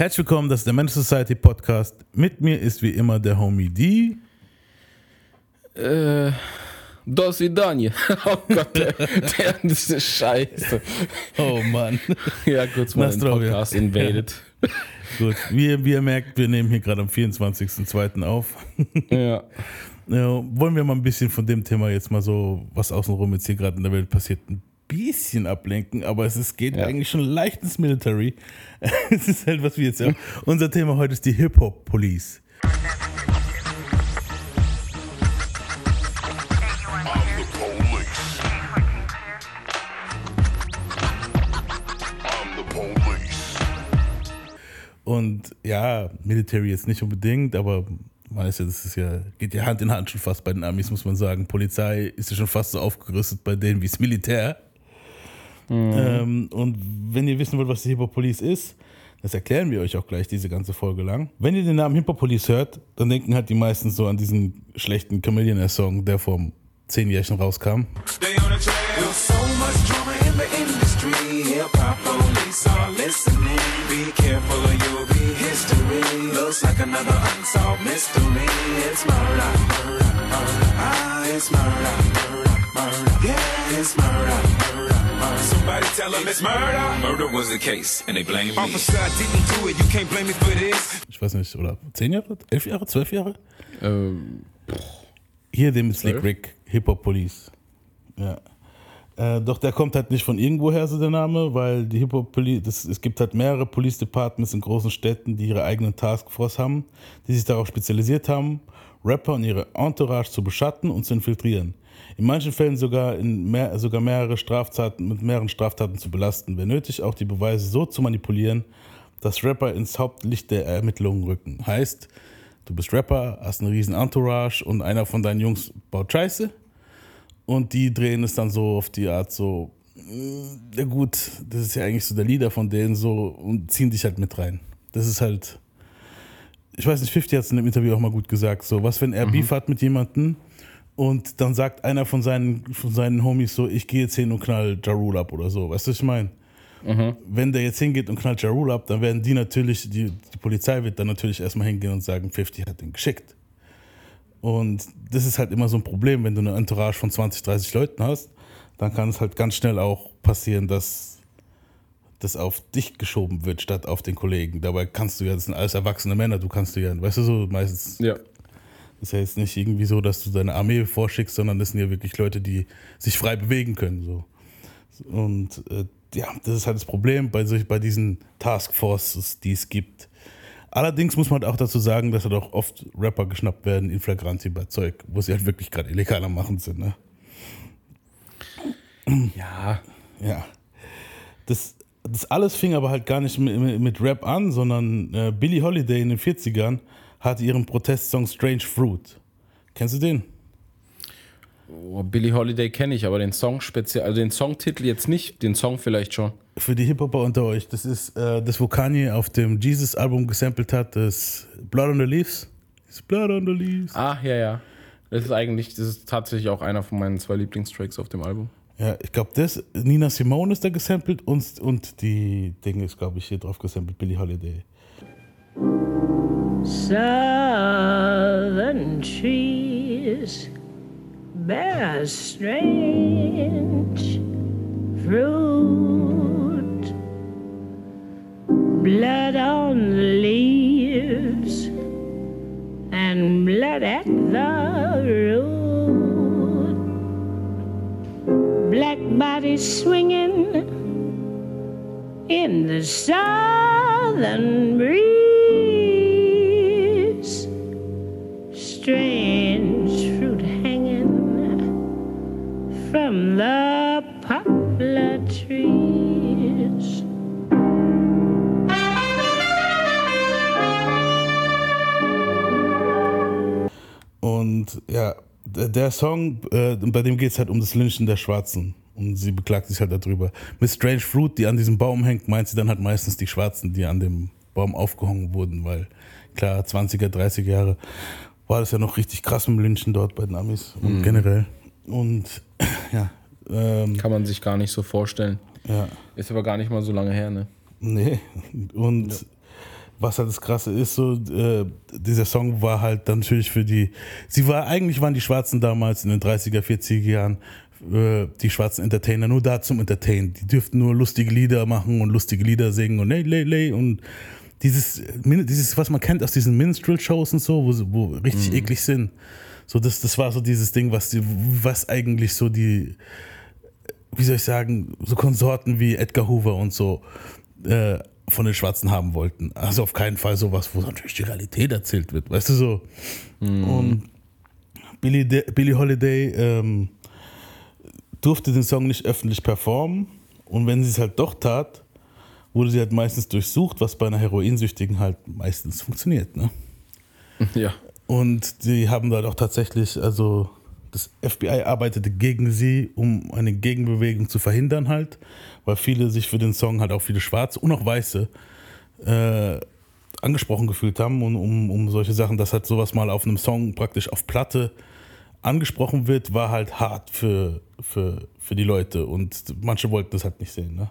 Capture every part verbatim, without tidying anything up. Herzlich willkommen, das ist der Men's Society Podcast. Mit mir ist wie immer der Homie D. Äh, Dossi Daniel. Oh Gott, der, der ist eine Scheiße. Oh Mann. Ja, kurz mal den Podcast invaded. Ja. Gut, wie, wie ihr merkt, wir nehmen hier gerade am vierundzwanzigsten zweiten auf. Ja. Ja. Wollen wir mal ein bisschen von dem Thema jetzt mal so, was außenrum jetzt hier gerade in der Welt passiert, ein bisschen ablenken, aber es ist, geht ja. eigentlich schon leicht ins Military. Es ist halt, was wir jetzt haben. Unser Thema heute ist die Hip-Hop-Police. Und ja, Military jetzt nicht unbedingt, aber man ist ja, das ist ja, geht ja Hand in Hand schon fast bei den Amis, muss man sagen. Polizei ist ja schon fast so aufgerüstet bei denen wie das Militär. Mhm. Ähm, und wenn ihr wissen wollt, was die Hip-Hop-Police ist, das erklären wir euch auch gleich diese ganze Folge lang. Wenn ihr den Namen Hip-Hop-Police hört, dann denken halt die meisten so an diesen schlechten Chameleon-Song, der vom zehnjährigen rauskam. Somebody tell them it's murder. Murder was the case and they blame me. Ich weiß nicht, oder zehn Jahre, elf Jahre, zwölf Jahre? Ähm, Hier dem Slick Rick, Hip-Hop-Police. Ja. Äh, doch der kommt halt nicht von irgendwoher, so der Name, weil die Hip-Hop-Police, das, es gibt halt mehrere Police Departments in großen Städten, die ihre eigenen Taskforce haben, die sich darauf spezialisiert haben, Rapper und ihre Entourage zu beschatten und zu infiltrieren. In manchen Fällen sogar, in mehr, sogar mehrere Straftaten mit mehreren Straftaten zu belasten, wenn nötig auch die Beweise so zu manipulieren, dass Rapper ins Hauptlicht der Ermittlungen rücken. Heißt, du bist Rapper, hast einen riesen Entourage und einer von deinen Jungs baut Scheiße und die drehen es dann so auf die Art so, ja gut, das ist ja eigentlich so der Leader von denen so und ziehen dich halt mit rein. Das ist halt, ich weiß nicht, fünfzig hat es in dem Interview auch mal gut gesagt, so was, wenn er mhm. Beef hat mit jemandem, und dann sagt einer von seinen, von seinen Homies so, ich gehe jetzt hin und knall Ja Rule ab oder so. Weißt du, was ich meine? Mhm. Wenn der jetzt hingeht und knallt Ja Rule ab, dann werden die natürlich, die, die Polizei wird dann natürlich erstmal hingehen und sagen, fünfzig hat den geschickt. Und das ist halt immer so ein Problem, wenn du eine Entourage von zwanzig, dreißig Leuten hast, dann kann es halt ganz schnell auch passieren, dass das auf dich geschoben wird, statt auf den Kollegen. Dabei kannst du ja, das sind alles erwachsene Männer, du kannst du ja, weißt du so, meistens... Ja. Ist ja jetzt nicht irgendwie so, dass du deine Armee vorschickst, sondern das sind ja wirklich Leute, die sich frei bewegen können. So. Und äh, ja, das ist halt das Problem bei, solch, bei diesen Taskforces, die es gibt. Allerdings muss man halt auch dazu sagen, dass halt auch oft Rapper geschnappt werden in Flagranti bei Zeug, wo sie halt wirklich gerade illegal am Machen sind. Ne? Ja. Ja. Das, das alles fing aber halt gar nicht mit, mit Rap an, sondern äh, Billie Holiday in den vierzigern hatte ihren Protestsong Strange Fruit. Kennst du den? Oh, Billie Holiday kenne ich, aber den Song speziell, also den Songtitel jetzt nicht, den Song vielleicht schon. Für die Hip-Hopper unter euch, das ist äh, das, wo Kanye auf dem Jesus-Album gesampelt hat, das Blood on the Leaves. Das Blood on the Leaves. Ah, ja, ja. Das ist eigentlich, das ist tatsächlich auch einer von meinen zwei Lieblingstracks auf dem Album. Ja, ich glaube, das, Nina Simone ist da gesampelt und, und die Dinge ist, glaube ich, hier drauf gesampelt, Billie Holiday. Southern trees bear strange fruit, blood on the leaves and blood at the root, black bodies swinging in the southern breeze. Strange fruit hanging from the poplar trees. Und ja, der, der Song, äh, bei dem geht es halt um das Lynchen der Schwarzen. Und sie beklagt sich halt darüber. Miss Strange Fruit, die an diesem Baum hängt, meint sie dann halt meistens die Schwarzen, die an dem Baum aufgehangen wurden, weil klar, zwanziger, dreißiger Jahre war das ja noch richtig krass mit dem Lynchen dort bei den Amis und mm. generell. Und ja. Ähm, Kann man sich gar nicht so vorstellen. Ja. Ist aber gar nicht mal so lange her, ne? Nee. Und was halt das Krasse ist, so äh, dieser Song war halt dann natürlich für die, sie war, eigentlich waren die Schwarzen damals in den dreißiger, vierziger Jahren, äh, die schwarzen Entertainer nur da zum Entertainen. Die dürften nur lustige Lieder machen und lustige Lieder singen und lay, lay, lay und dieses, dieses, was man kennt aus diesen Minstrel-Shows und so, wo, wo richtig mhm. eklig sind. So, das, das war so dieses Ding, was, die, was eigentlich so die, wie soll ich sagen, so Konsorten wie Edgar Hoover und so äh, von den Schwarzen haben wollten. Also auf keinen Fall sowas, wo natürlich die Realität erzählt wird, weißt du so. Mhm. Und Billie, De- Billie Holiday ähm, durfte den Song nicht öffentlich performen und wenn sie es halt doch tat, wurde sie halt meistens durchsucht, was bei einer Heroinsüchtigen halt meistens funktioniert, ne? Ja. Und die haben da doch tatsächlich, also das F B I arbeitete gegen sie, um eine Gegenbewegung zu verhindern halt, weil viele sich für den Song halt auch viele Schwarze und auch Weiße äh, angesprochen gefühlt haben und um, um solche Sachen, dass halt sowas mal auf einem Song praktisch auf Platte angesprochen wird, war halt hart für, für, für die Leute und manche wollten das halt nicht sehen, ne?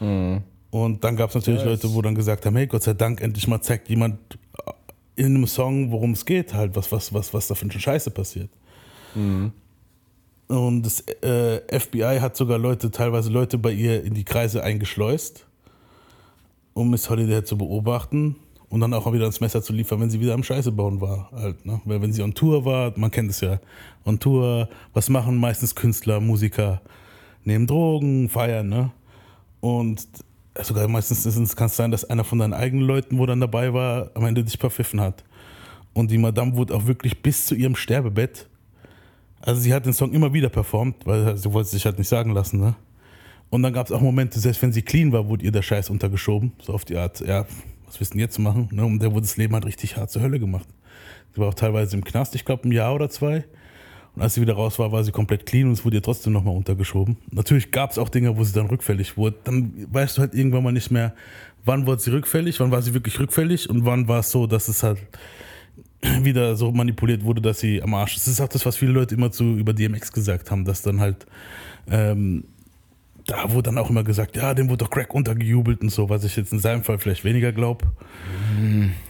Mhm. Und dann gab es natürlich yes. Leute, wo dann gesagt haben, hey, Gott sei Dank, endlich mal zeigt jemand in einem Song, worum es geht, halt, was, was, was, was da für eine Scheiße passiert. Mhm. Und das äh, F B I hat sogar Leute, teilweise Leute bei ihr in die Kreise eingeschleust, um Miss Holiday zu beobachten und dann auch wieder ins Messer zu liefern, wenn sie wieder am Scheiße bauen war. Halt, ne? Weil wenn sie on Tour war, man kennt es ja, on Tour, was machen meistens Künstler, Musiker? Nehmen Drogen, feiern, ne? Und sogar meistens kann es sein, dass einer von deinen eigenen Leuten, wo dann dabei war, am Ende dich verpfiffen hat. Und die Madame wurde auch wirklich bis zu ihrem Sterbebett, also sie hat den Song immer wieder performt, weil sie wollte sich halt nicht sagen lassen, ne? Und dann gab es auch Momente, selbst wenn sie clean war, wurde ihr der Scheiß untergeschoben, so auf die Art, ja, was willst du denn jetzt machen, ne? Und der wurde das Leben halt richtig hart zur Hölle gemacht. Sie war auch teilweise im Knast, ich glaube ein Jahr oder zwei. Und als sie wieder raus war, war sie komplett clean und es wurde ihr trotzdem nochmal untergeschoben. Natürlich gab es auch Dinge, wo sie dann rückfällig wurde. Dann weißt du halt irgendwann mal nicht mehr, wann wurde sie rückfällig, wann war sie wirklich rückfällig und wann war es so, dass es halt wieder so manipuliert wurde, dass sie am Arsch ist. Das ist auch das, was viele Leute immer zu über D M X gesagt haben, dass dann halt, ähm, da wurde dann auch immer gesagt, ja, dem wurde doch Crack untergejubelt und so, was ich jetzt in seinem Fall vielleicht weniger glaube.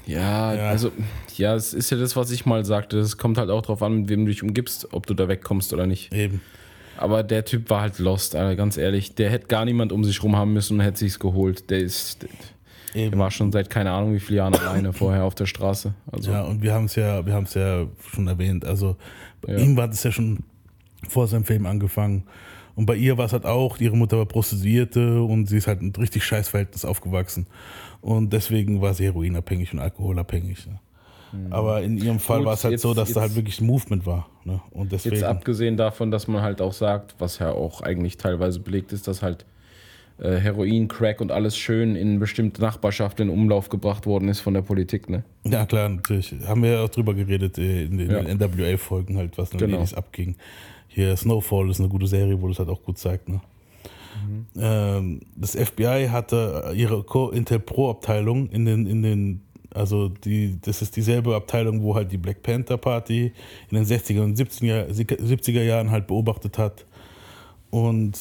Ja, ja, also, ja, es ist ja das, was ich mal sagte, es kommt halt auch drauf an, mit wem du dich umgibst, ob du da wegkommst oder nicht. Eben. Aber der Typ war halt lost, Alter, ganz ehrlich, der hätte gar niemand um sich rum haben müssen und hätte sich's geholt, der ist... Eben. Der war schon seit keine Ahnung wie vielen Jahren alleine vorher auf der Straße. Also. Ja, und wir haben es ja, wir haben es ja schon erwähnt. Also bei ja. ihm war das ja schon vor seinem Film angefangen. Und bei ihr war es halt auch, ihre Mutter war Prostituierte und sie ist halt ein richtig scheiß Verhältnis aufgewachsen. Und deswegen war sie heroinabhängig und alkoholabhängig. Ne? Mhm. Aber in ihrem Fall war es halt jetzt so, dass da halt wirklich ein Movement war. Ne? Und deswegen, jetzt abgesehen davon, dass man halt auch sagt, was ja auch eigentlich teilweise belegt ist, dass halt Heroin, Crack und alles schön in bestimmte Nachbarschaften in Umlauf gebracht worden ist von der Politik, ne? Ja, klar, natürlich. Haben wir ja auch drüber geredet in den ja. N W A-Folgen halt, was genau. Wenig abging. Hier Snowfall ist eine gute Serie, wo das halt auch gut zeigt, ne? Mhm. Das F B I hatte ihre Co-Interpro-Abteilung in den, in den, also die, das ist dieselbe Abteilung, wo halt die Black Panther Party in den sechziger und siebziger Jahren halt beobachtet hat. Und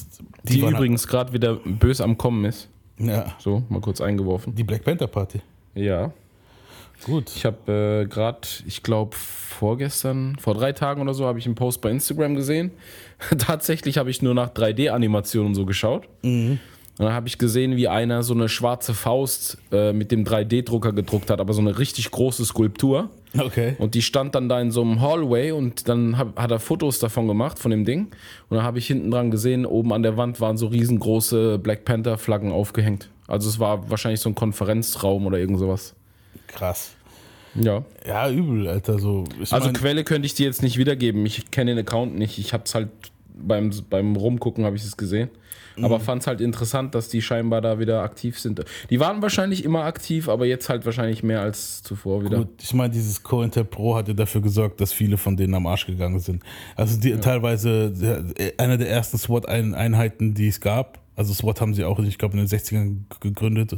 die, die übrigens gerade wieder böse am Kommen ist. Ja. So, mal kurz eingeworfen. Die Black Panther Party. Ja. Gut. Ich habe äh, gerade, ich glaube vorgestern, vor drei Tagen oder so, habe ich einen Post bei Instagram gesehen. Tatsächlich habe ich nur nach drei D-Animationen so geschaut. Mhm. Und dann habe ich gesehen, wie einer so eine schwarze Faust äh, mit dem drei D-Drucker gedruckt hat, aber so eine richtig große Skulptur. Okay. Und die stand dann da in so einem Hallway und dann hab, hat er Fotos davon gemacht, von dem Ding. Und dann habe ich hinten dran gesehen, oben an der Wand waren so riesengroße Black Panther-Flaggen aufgehängt. Also es war wahrscheinlich so ein Konferenzraum oder irgend sowas. Krass. Ja. Ja, übel, Alter. So, ich also mein... Quelle könnte ich dir jetzt nicht wiedergeben. Ich kenne den Account nicht. Ich habe es halt beim, beim Rumgucken habe ich es gesehen. Aber fand es halt interessant, dass die scheinbar da wieder aktiv sind. Die waren wahrscheinlich immer aktiv, aber jetzt halt wahrscheinlich mehr als zuvor wieder. Gut, ich meine, dieses Co-Interpro hat ja dafür gesorgt, dass viele von denen am Arsch gegangen sind. Also die, ja. teilweise eine der ersten SWAT-Einheiten, die es gab, also SWAT haben sie auch, ich glaube, in den sechzigern gegründet,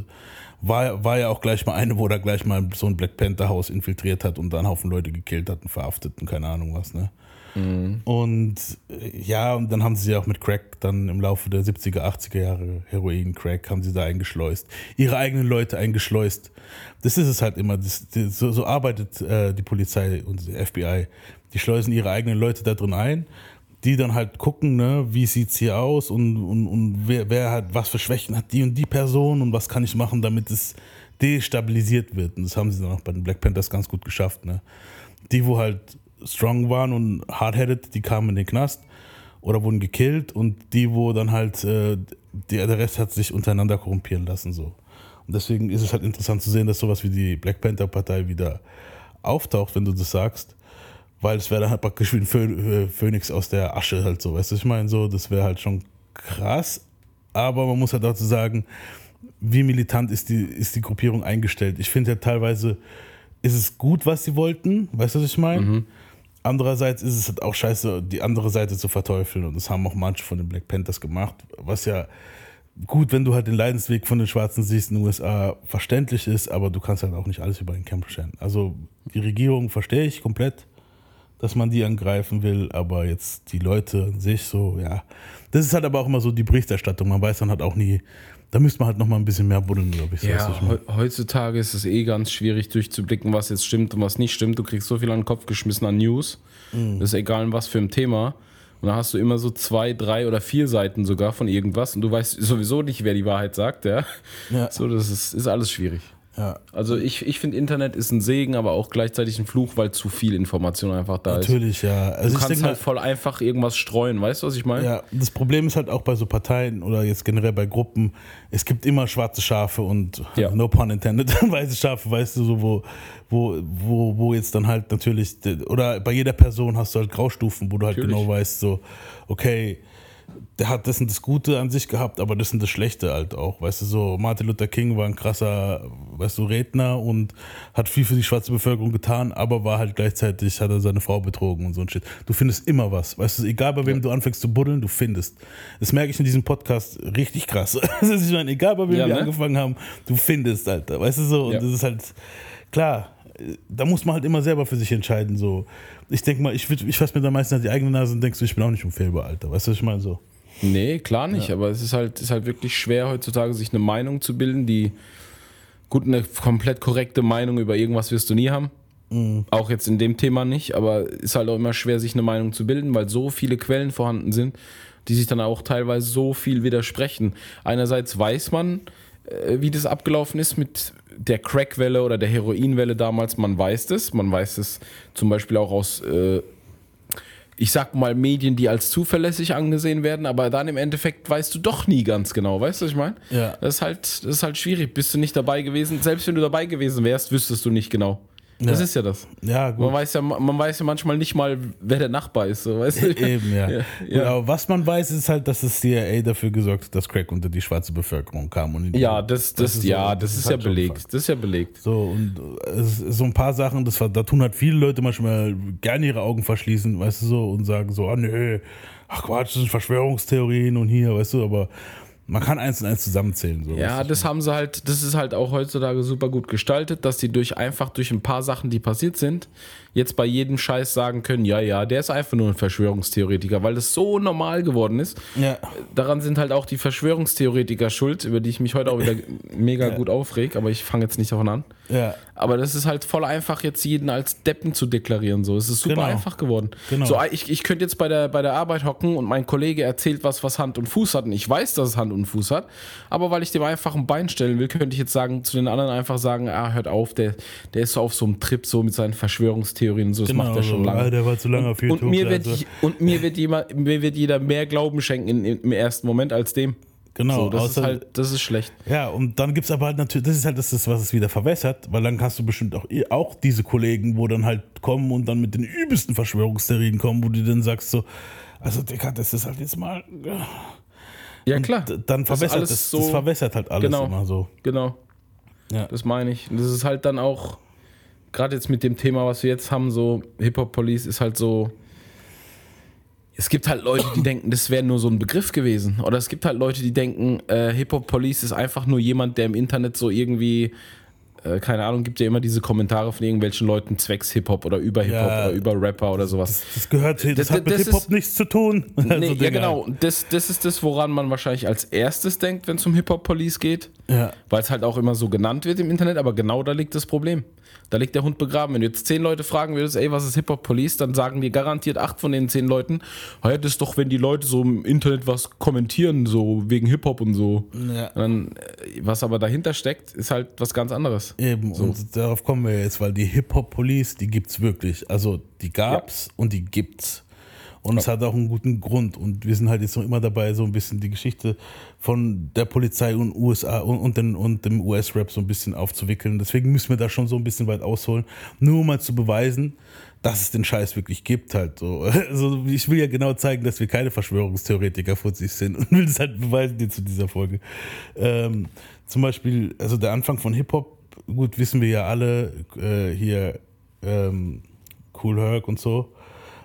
war, war ja auch gleich mal eine, wo da gleich mal so ein Black Panther Haus infiltriert hat und da einen Haufen Leute gekillt hat und verhaftet und keine Ahnung was, ne? Mhm. Und ja, und dann haben sie auch mit Crack dann im Laufe der siebziger, achtziger Jahre, Heroin, Crack, haben sie da eingeschleust. Ihre eigenen Leute eingeschleust. Das ist es halt immer. Das, das, so, so arbeitet äh, die Polizei und die F B I. Die schleusen ihre eigenen Leute da drin ein, die dann halt gucken, ne, wie sieht es hier aus und, und, und wer, wer hat, was für Schwächen hat die und die Person und was kann ich machen, damit es destabilisiert wird. Und das haben sie dann auch bei den Black Panthers ganz gut geschafft. Ne? Die, wo halt strong waren und hard-headed, die kamen in den Knast oder wurden gekillt und die, wo dann halt, äh, die, der Rest hat sich untereinander korrumpieren lassen. So. Und deswegen ist es halt interessant zu sehen, dass sowas wie die Black Panther Partei wieder auftaucht, wenn du das sagst. Weil es wäre dann halt praktisch wie ein Phönix aus der Asche halt so, weißt du, ich meine so, das wäre halt schon krass, aber man muss halt dazu sagen, wie militant ist die, ist die Gruppierung eingestellt. Ich finde ja halt teilweise ist es gut, was sie wollten, weißt du, was ich meine? Mhm. Andererseits ist es halt auch scheiße, die andere Seite zu verteufeln und das haben auch manche von den Black Panthers gemacht, was ja gut, wenn du halt den Leidensweg von den Schwarzen siehst in den U S A, verständlich ist, aber du kannst halt auch nicht alles über den Kamm scheren. Also die Regierung verstehe ich komplett, dass man die angreifen will, aber jetzt die Leute sich so, ja. Das ist halt aber auch immer so die Berichterstattung, man weiß dann halt auch nie, da müsste man halt nochmal ein bisschen mehr buddeln, glaube ich. Ja, ich mein. Heutzutage ist es eh ganz schwierig durchzublicken, was jetzt stimmt und was nicht stimmt. Du kriegst so viel an den Kopf geschmissen an News, mhm. Das ist egal, was für ein Thema. Und da hast du immer so zwei, drei oder vier Seiten sogar von irgendwas und du weißt sowieso nicht, wer die Wahrheit sagt, ja. ja. So, das ist, ist alles schwierig. Ja. Also ich, ich finde, Internet ist ein Segen, aber auch gleichzeitig ein Fluch, weil zu viel Information einfach da Natürlich, ist. Natürlich, ja. Also du kannst halt voll einfach irgendwas streuen, weißt du, was ich meine? Ja, das Problem ist halt auch bei so Parteien oder jetzt generell bei Gruppen, es gibt immer schwarze Schafe und ja. no pun intended, weiße Schafe, weißt du, so wo, wo, wo, wo jetzt dann halt natürlich, oder bei jeder Person hast du halt Graustufen, wo du halt Natürlich. Genau weißt, so, okay, der hat das und das Gute an sich gehabt, aber das und das Schlechte halt auch, weißt du, so Martin Luther King war ein krasser, weißt du, Redner und hat viel für die schwarze Bevölkerung getan, aber war halt gleichzeitig, hat er seine Frau betrogen und so ein Shit. Du findest immer was, weißt du, egal bei wem ja. du anfängst zu buddeln, du findest. Das merke ich in diesem Podcast richtig krass. Das ist, ich meine, egal bei wem ja, wir ne? angefangen haben, du findest, Alter, weißt du, so und ja. das ist halt, klar, da muss man halt immer selber für sich entscheiden, so. Ich denke mal, ich, ich fasse mir da meistens an die eigene Nase und denke so, ich bin auch nicht unfehlbar, Alter, weißt du, was ich meine, so. Nee, klar nicht, ja. aber es ist halt, ist halt wirklich schwer heutzutage, sich eine Meinung zu bilden, die, gut, eine komplett korrekte Meinung über irgendwas wirst du nie haben, mhm. auch jetzt in dem Thema nicht, aber ist halt auch immer schwer, sich eine Meinung zu bilden, weil so viele Quellen vorhanden sind, die sich dann auch teilweise so viel widersprechen. Einerseits weiß man, wie das abgelaufen ist mit der Crackwelle oder der Heroinwelle damals, man weiß das, man weiß es zum Beispiel auch aus, äh, ich sag mal, Medien, die als zuverlässig angesehen werden, aber dann im Endeffekt weißt du doch nie ganz genau, weißt du, was ich meine? Ja. Das ist halt, das ist halt schwierig, bist du nicht dabei gewesen, selbst wenn du dabei gewesen wärst, wüsstest du nicht genau. Das ja. ist ja das. Ja, gut. Man weiß ja, man weiß ja manchmal nicht mal, wer der Nachbar ist. So, weißt du? Eben, ja. ja, ja. Gut, aber was man weiß, ist halt, dass das C I A dafür gesorgt hat, dass Crack unter die schwarze Bevölkerung kam. Und ja, das, das, das ist, ja, so, das das ist, ist ja belegt. Fakt. Das ist ja belegt. So, und so ein paar Sachen, das, da tun halt viele Leute manchmal gerne ihre Augen verschließen, weißt du, so, und sagen so, ah, oh, nö, ach Quatsch, das sind Verschwörungstheorien und hier, weißt du, aber man kann eins und eins zusammenzählen. So. Ja, das haben sie halt, das ist halt auch heutzutage super gut gestaltet, dass die durch einfach durch ein paar Sachen, die passiert sind, jetzt bei jedem Scheiß sagen können, ja, ja, der ist einfach nur ein Verschwörungstheoretiker, weil das so normal geworden ist. Ja. Daran sind halt auch die Verschwörungstheoretiker schuld, über die ich mich heute auch wieder mega ja. gut aufreg, aber ich fange jetzt nicht davon an. Ja. Aber das ist halt voll einfach, jetzt jeden als Deppen zu deklarieren. So. Es ist super genau. einfach geworden. Genau. So, ich, ich könnte jetzt bei der, bei der Arbeit hocken und mein Kollege erzählt was, was Hand und Fuß hat und ich weiß, dass es Hand und Fuß hat, aber weil ich dem einfach ein Bein stellen will, könnte ich jetzt sagen, zu den anderen einfach sagen, ah, hört auf, der, der ist so auf so einem Trip, so mit seinen Verschwörungstheorien und so, das genau, macht er schon lange. Ah, der war zu lange und, auf YouTube. Und mir wird, also. und mir wird, jemand, mir wird jeder mehr Glauben schenken in, in, im ersten Moment als dem. Genau. So, das außer, ist halt, das ist schlecht. Ja, und dann gibt es aber halt natürlich, das ist halt das, was es wieder verwässert, weil dann kannst du bestimmt auch, auch diese Kollegen, wo dann halt kommen und dann mit den übelsten Verschwörungstheorien kommen, wo du dann sagst so, also Digga, das ist halt jetzt mal... Ja, klar. Und dann verwässert das, das, so das verwässert halt alles genau, immer so. Genau. Ja. Das meine ich. Das ist halt dann auch, gerade jetzt mit dem Thema, was wir jetzt haben, so Hip-Hop-Police ist halt so, es gibt halt Leute, die denken, das wäre nur so ein Begriff gewesen. Oder es gibt halt Leute, die denken, äh, Hip-Hop-Police ist einfach nur jemand, der im Internet so irgendwie äh, keine Ahnung, gibt ja immer diese Kommentare von irgendwelchen Leuten zwecks Hip-Hop oder über Hip-Hop ja, oder über Rapper oder sowas. Das, das gehört, das, das hat mit das Hip-Hop ist, nichts zu tun. Nee, so ja, genau. Das, das ist das, woran man wahrscheinlich als erstes denkt, wenn es um Hip-Hop-Police geht. Ja. Weil es halt auch immer so genannt wird im Internet, aber genau da liegt das Problem. Da liegt der Hund begraben. Wenn du jetzt zehn Leute fragen würdest, ey, was ist Hip-Hop-Police, dann sagen dir garantiert acht von den zehn Leuten, hey, das ist doch, wenn die Leute so im Internet was kommentieren, so wegen Hip-Hop und so. Ja. Und dann, was aber dahinter steckt, ist halt was ganz anderes. Eben, so. Und darauf kommen wir jetzt, weil die Hip-Hop-Police, die gibt's wirklich. Also die gab's ja. und die gibt's. Und es hat auch einen guten Grund. Und wir sind halt jetzt noch immer dabei, so ein bisschen die Geschichte von der Polizei und U S A und, und, den, und dem U S-Rap so ein bisschen aufzuwickeln. Deswegen müssen wir da schon so ein bisschen weit ausholen, nur um mal zu beweisen, dass es den Scheiß wirklich gibt halt so. Also ich will ja genau zeigen, dass wir keine Verschwörungstheoretiker-Futzis sind und will das halt beweisen dir zu dieser Folge. Ähm, zum Beispiel, also der Anfang von Hip-Hop, gut, wissen wir ja alle, äh, hier ähm, Cool Herc und so.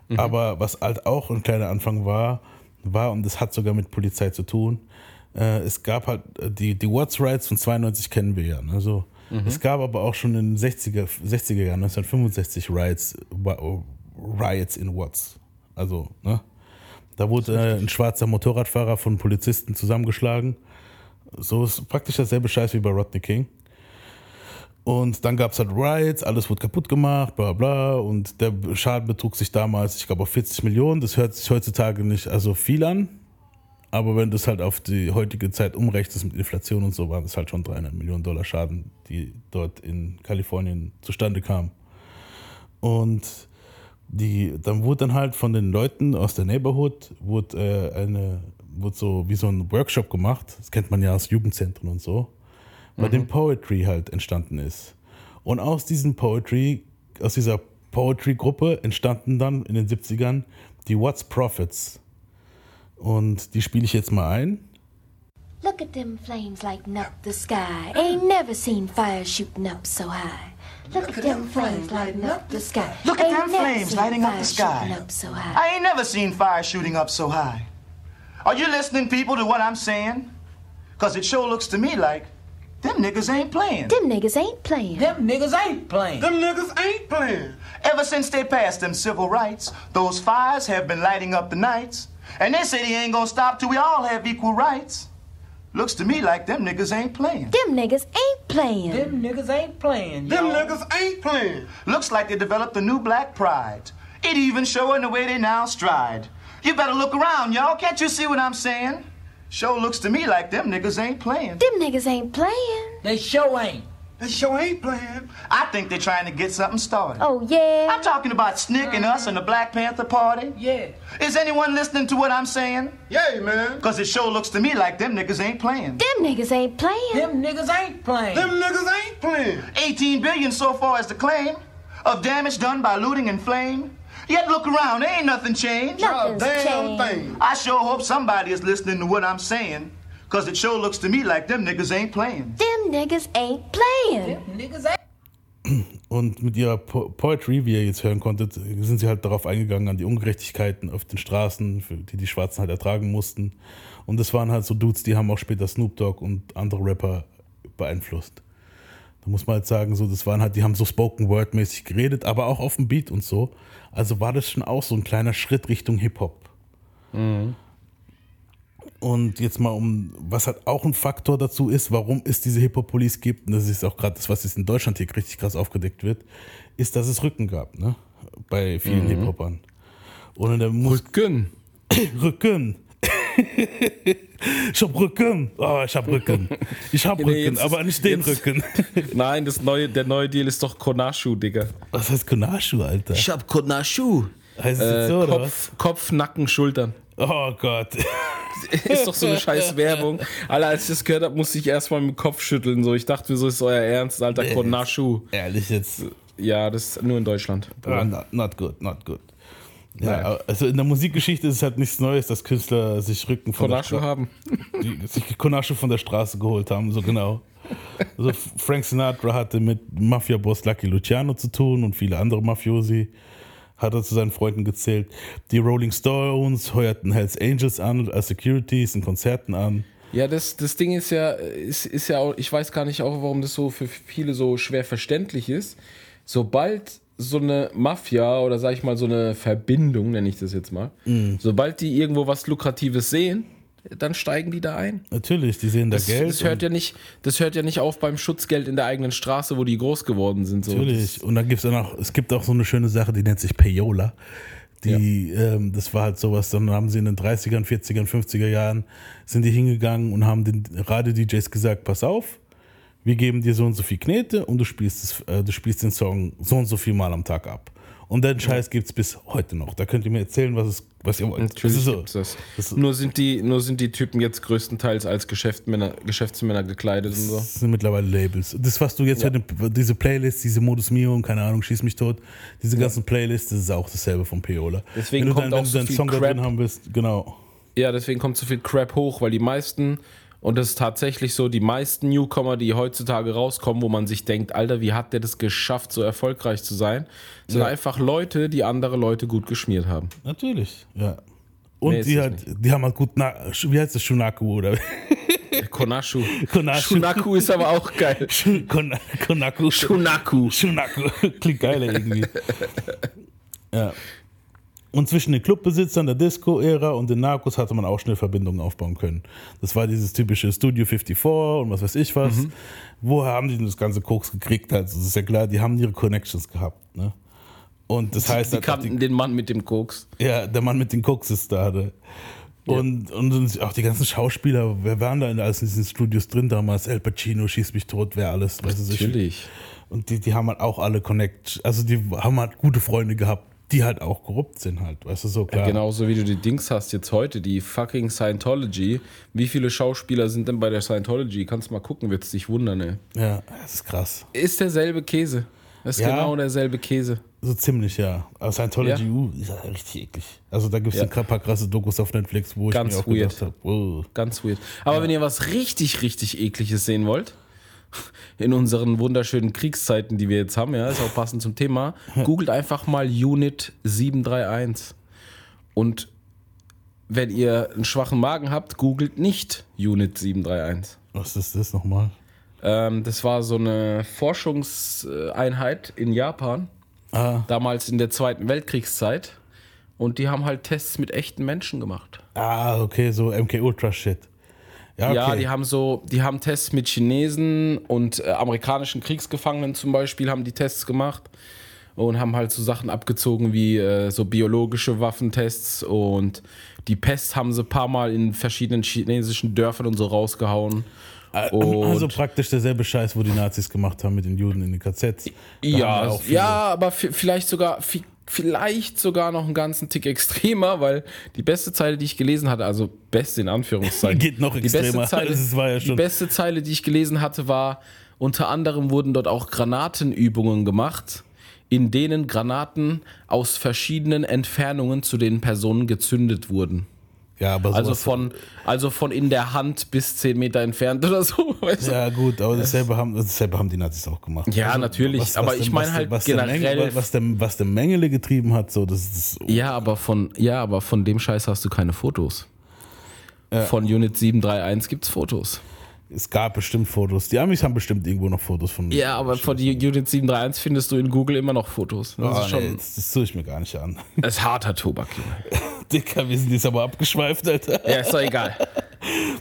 Mhm. Aber was halt auch ein kleiner Anfang war, war, und das hat sogar mit Polizei zu tun, äh, es gab halt, die, die Watts Riots von zweiundneunzig kennen wir ja. Ne? So, mhm. Es gab aber auch schon in den sechziger, sechziger Jahren, neunzehnhundertfünfundsechzig, Riots, Riots in Watts. Also, ne? Da wurde äh, ein schwarzer Motorradfahrer von Polizisten zusammengeschlagen. So ist praktisch dasselbe Scheiß wie bei Rodney King. Und dann gab es halt Riots, alles wurde kaputt gemacht, bla bla. Und der Schaden betrug sich damals, ich glaube, auf vierzig Millionen. Das hört sich heutzutage nicht also viel an. Aber wenn du es halt auf die heutige Zeit umrechnest mit Inflation und so, waren es halt schon dreihundert Millionen Dollar Schaden, die dort in Kalifornien zustande kamen. Und die, dann wurde dann halt von den Leuten aus der Neighborhood, wurde, äh, eine, wurde so wie so ein Workshop gemacht. Das kennt man ja aus Jugendzentren und so. Bei mhm. dem Poetry halt entstanden ist. Und aus diesem Poetry, aus dieser Poetry-Gruppe entstanden dann in den siebzigern die What's Prophets. Und die spiele ich jetzt mal ein. Look at them flames lighting up the sky. Ain't never seen fire shooting up so high. Look at them flames lighting up the sky. Look at them flames lighting up the sky. I ain't never seen fire shooting up so high. Are you listening, people, to what I'm saying? Because it sure looks to me like them niggas ain't playing. Them niggas ain't playing. Them niggas ain't playing. Them niggas ain't playing. Ever since they passed them civil rights, those fires have been lighting up the nights. And they say they ain't gonna stop till we all have equal rights. Looks to me like them niggas ain't playing. Them niggas ain't playing. Them niggas ain't playing. Them niggas ain't playing. Looks like they developed a new black pride. It even showing the way they now stride. You better look around, y'all. Can't you see what I'm saying? Show looks to me like them niggas ain't playing. Them niggas ain't playing. They show ain't. They show ain't playing. I think they're trying to get something started. Oh, yeah. I'm talking about Snick and us and the Black Panther Party. Yeah. Is anyone listening to what I'm saying? Yeah, man. Because it sure looks to me like them niggas ain't playing. Them niggas ain't playing. Them niggas ain't playing. Them niggas ain't playing. eighteen billion so far as the claim of damage done by looting and flame. Yet look around, there ain't nothing changed. Nothing's damn changed. Thing. I sure hope somebody is listening to what I'm saying, cause it sure looks to me like them niggas ain't playing. Them niggas ain't playing. Them niggas ain't. Und mit ihrer po- Poetry, wie ihr jetzt hören konntet, sind sie halt darauf eingegangen, an die Ungerechtigkeiten auf den Straßen, die die Schwarzen halt ertragen mussten. Und das waren halt so Dudes, die haben auch später Snoop Dogg und andere Rapper beeinflusst. Da muss man halt sagen, so, das waren halt, die haben so Spoken-Word-mäßig geredet, aber auch auf dem Beat und so. Also war das schon auch so ein kleiner Schritt Richtung Hip-Hop. Mhm. Und jetzt mal um, was halt auch ein Faktor dazu ist, warum es diese Hip-Hop-Police gibt, und das ist auch gerade das, was jetzt in Deutschland hier richtig krass aufgedeckt wird, ist, dass es Rücken gab, ne? Bei vielen mhm. Hip-Hopern. Und in der Mus- Rücken! Rücken! Ich hab Rücken. Oh, ich hab Rücken. Ich hab nee, Rücken, aber nicht den jetzt. Rücken. Nein, das neue, der neue Deal ist doch Konashu, Digga. Was heißt Konashu, Alter? Ich hab Konashu. Heißt es äh, jetzt so, Kopf, oder was? Kopf, Nacken, Schultern. Oh Gott. Ist doch so eine scheiß Werbung. Alter, als ich das gehört habe, musste ich erstmal mit dem Kopf schütteln. So. Ich dachte mir so, ist euer Ernst, Alter, nee, Konashu. Jetzt, ehrlich jetzt? Ja, das ist nur in Deutschland. Oh, not, not good, not good. Ja, also in der Musikgeschichte ist es halt nichts Neues, dass Künstler sich Rücken von Konashu der Stra- haben. Die, sich Konashu von der Straße geholt haben, so genau. Also Frank Sinatra hatte mit Mafia-Boss Lucky Luciano zu tun und viele andere Mafiosi hat er zu seinen Freunden gezählt. Die Rolling Stones heuerten Hells Angels an als Securities in Konzerten an. Ja, das, das Ding ist ja, ist, ist ja auch, ich weiß gar nicht auch, warum das so für viele so schwer verständlich ist. Sobald so eine Mafia oder sag ich mal so eine Verbindung, nenne ich das jetzt mal, mhm. sobald die irgendwo was Lukratives sehen, dann steigen die da ein. Natürlich, die sehen da das, Geld. Das hört, ja nicht, das hört ja nicht auf beim Schutzgeld in der eigenen Straße, wo die groß geworden sind. So. Natürlich, und dann gibt es auch, es gibt auch so eine schöne Sache, die nennt sich Payola. Die, ja. ähm, das war halt sowas, dann haben sie in den dreißigern, vierzigern, fünfziger Jahren sind die hingegangen und haben den Radio-D Js gesagt, pass auf, wir geben dir so und so viel Knete und du spielst, das, äh, du spielst den Song so und so viel Mal am Tag ab. Und den Scheiß gibt es bis heute noch. Da könnt ihr mir erzählen, was, es, was ihr wollt. Natürlich das ist so. Gibt's das. Das ist nur, sind die, nur sind die Typen jetzt größtenteils als Geschäftsmänner, Geschäftsmänner gekleidet und so. Das sind mittlerweile Labels. Das, was du jetzt ja. heute, diese Playlists, diese Modus Mio und keine Ahnung, schieß mich tot, diese ja. ganzen Playlists, das ist auch dasselbe von Payola. Deswegen wenn kommt dann, auch wenn so viel Song Crap. Drin haben willst, genau. Ja, deswegen kommt so viel Crap hoch, weil die meisten, und das ist tatsächlich so, die meisten Newcomer, die heutzutage rauskommen, wo man sich denkt, Alter, wie hat der das geschafft, so erfolgreich zu sein, sind ja. einfach Leute, die andere Leute gut geschmiert haben. Natürlich, ja. Und nee, die, halt, die haben halt gut, na, wie heißt das, Shunaku, oder? Konashu. Konashu. Shunaku ist aber auch geil. Kon- Konaku. Shunaku. Shunaku. Klingt geiler irgendwie. Ja. Und zwischen den Clubbesitzern der Disco-Ära und den Narcos hatte man auch schnell Verbindungen aufbauen können. Das war dieses typische Studio vierundfünfzig und was weiß ich was. Mhm. Woher haben die denn das ganze Koks gekriegt? Also das ist ja klar, die haben ihre Connections gehabt. Ne? Und das die, heißt... Die kannten die, den Mann mit dem Koks. Ja, der Mann mit den Koks ist da. Ne? Und, ja. und auch die ganzen Schauspieler, wer waren da in, alles in diesen Studios drin damals? El Pacino, Schieß mich tot, wer alles. Weiß Natürlich. Ich. Und die, die haben halt auch alle Connections. Also die haben halt gute Freunde gehabt. Die halt auch korrupt sind halt, weißt du, so klar. Ja, genauso wie du die Dings hast jetzt heute, die fucking Scientology. Wie viele Schauspieler sind denn bei der Scientology? Kannst mal gucken, wird's dich wundern, ey. Ja, das ist krass. Ist derselbe Käse. Das ist ja, genau derselbe Käse. So ziemlich, ja. Aber Scientology, ja. Uh, ist ja richtig eklig. Also da gibt's ja. ein paar krasse Dokus auf Netflix, wo Ganz ich mir weird. auch gedacht hab, oh. Ganz weird. Aber ja. wenn ihr was richtig, richtig Ekliges sehen wollt, in unseren wunderschönen Kriegszeiten, die wir jetzt haben, ja, ist auch passend zum Thema, googelt einfach mal Unit sieben drei eins. Und wenn ihr einen schwachen Magen habt, googelt nicht Unit sieben drei eins. Was ist das nochmal? Ähm, das war so eine Forschungseinheit in Japan, ah. damals in der Zweiten Weltkriegszeit. Und die haben halt Tests mit echten Menschen gemacht. Ah, okay, so M K Ultra-Shit. Ja, okay. ja, die haben so, die haben Tests mit Chinesen und äh, amerikanischen Kriegsgefangenen zum Beispiel, haben die Tests gemacht und haben halt so Sachen abgezogen wie äh, so biologische Waffentests, und die Pest haben sie ein paar Mal in verschiedenen chinesischen Dörfern und so rausgehauen. Und also praktisch derselbe Scheiß, wo die Nazis gemacht haben mit den Juden in den K Zs. Ja, ja, ja, aber f- vielleicht sogar... F- Vielleicht sogar noch einen ganzen Tick extremer, weil die beste Zeile, die ich gelesen hatte, also beste in Anführungszeichen. Geht noch extremer. Die beste Zeile, das war ja schon. Die beste Zeile, die ich gelesen hatte, war, unter anderem wurden dort auch Granatenübungen gemacht, in denen Granaten aus verschiedenen Entfernungen zu den Personen gezündet wurden. Ja, aber also von, also von in der Hand bis zehn Meter entfernt oder so. Weißt du? Ja gut, aber dasselbe haben, dasselbe haben die Nazis auch gemacht. Ja, also, natürlich, was, was aber denn, ich meine halt was generell... Der Mengele, was, der, was der Mengele getrieben hat, so das ist... Oh. Ja, aber von, ja, aber von dem Scheiß hast du keine Fotos. Ja. Von Unit sieben drei eins gibt's Fotos. Es gab bestimmt Fotos. Die Amis haben bestimmt irgendwo noch Fotos von... Ja, aber von die Unit sieben drei eins findest du in Google immer noch Fotos. Das, oh, ist schon, nee, das, das tue ich mir gar nicht an. Das ist harter Tobak, Junge. Dicker, wir sind jetzt aber abgeschweift, Alter. Ja, ist doch egal.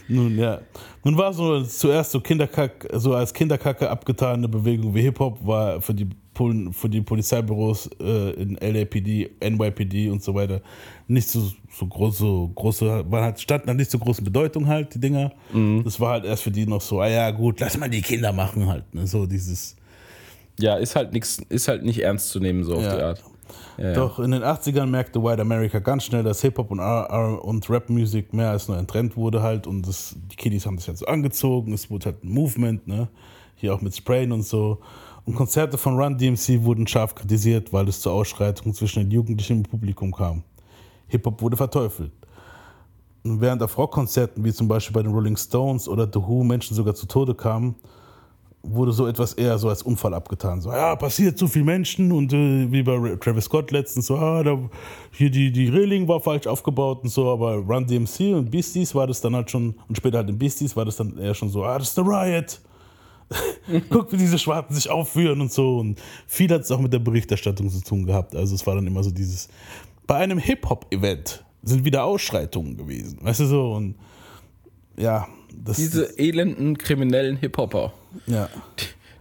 Nun, ja. Nun war so zuerst so Kinderkack, so als Kinderkacke abgetane Bewegung wie Hip-Hop war für die, Pol- für die Polizeibüros äh, in L A P D, N Y P D und so weiter nicht so, so groß, so große, waren halt, standen halt nicht so große Bedeutung halt, die Dinger. Mhm. Das war halt erst für die noch so, ah ja, gut, lass mal die Kinder machen halt, ne? So dieses. Ja, ist halt nichts, ist halt nicht ernst zu nehmen, so ja. auf die Art. Ja, Doch ja. in den achtzigern merkte White America ganz schnell, dass Hip-Hop und, und Rap-Musik mehr als nur ein Trend wurde halt, und das, die Kiddies haben das halt so angezogen, es wurde halt ein Movement, ne? Hier auch mit Sprayen und so. Und Konzerte von Run-D M C wurden scharf kritisiert, weil es zur Ausschreitung zwischen den Jugendlichen und dem Publikum kam. Hip-Hop wurde verteufelt. Und während auf Rockkonzerten wie zum Beispiel bei den Rolling Stones oder The Who Menschen sogar zu Tode kamen, wurde so etwas eher so als Unfall abgetan. So, ja, passiert so viel Menschen und äh, wie bei Travis Scott letztens, so, ah, da, hier die, die Reling war falsch aufgebaut und so, aber Run-D M C und Beasties war das dann halt schon, und später halt in Beasties war das dann eher schon so, ah, das ist eine Riot. Guck, wie diese Schwarzen sich aufführen und so. Und viel hat es auch mit der Berichterstattung zu tun gehabt. Also es war dann immer so dieses, bei einem Hip-Hop-Event sind wieder Ausschreitungen gewesen, weißt du so, und ja. Das, diese das, elenden, kriminellen Hip-Hopper. Ja.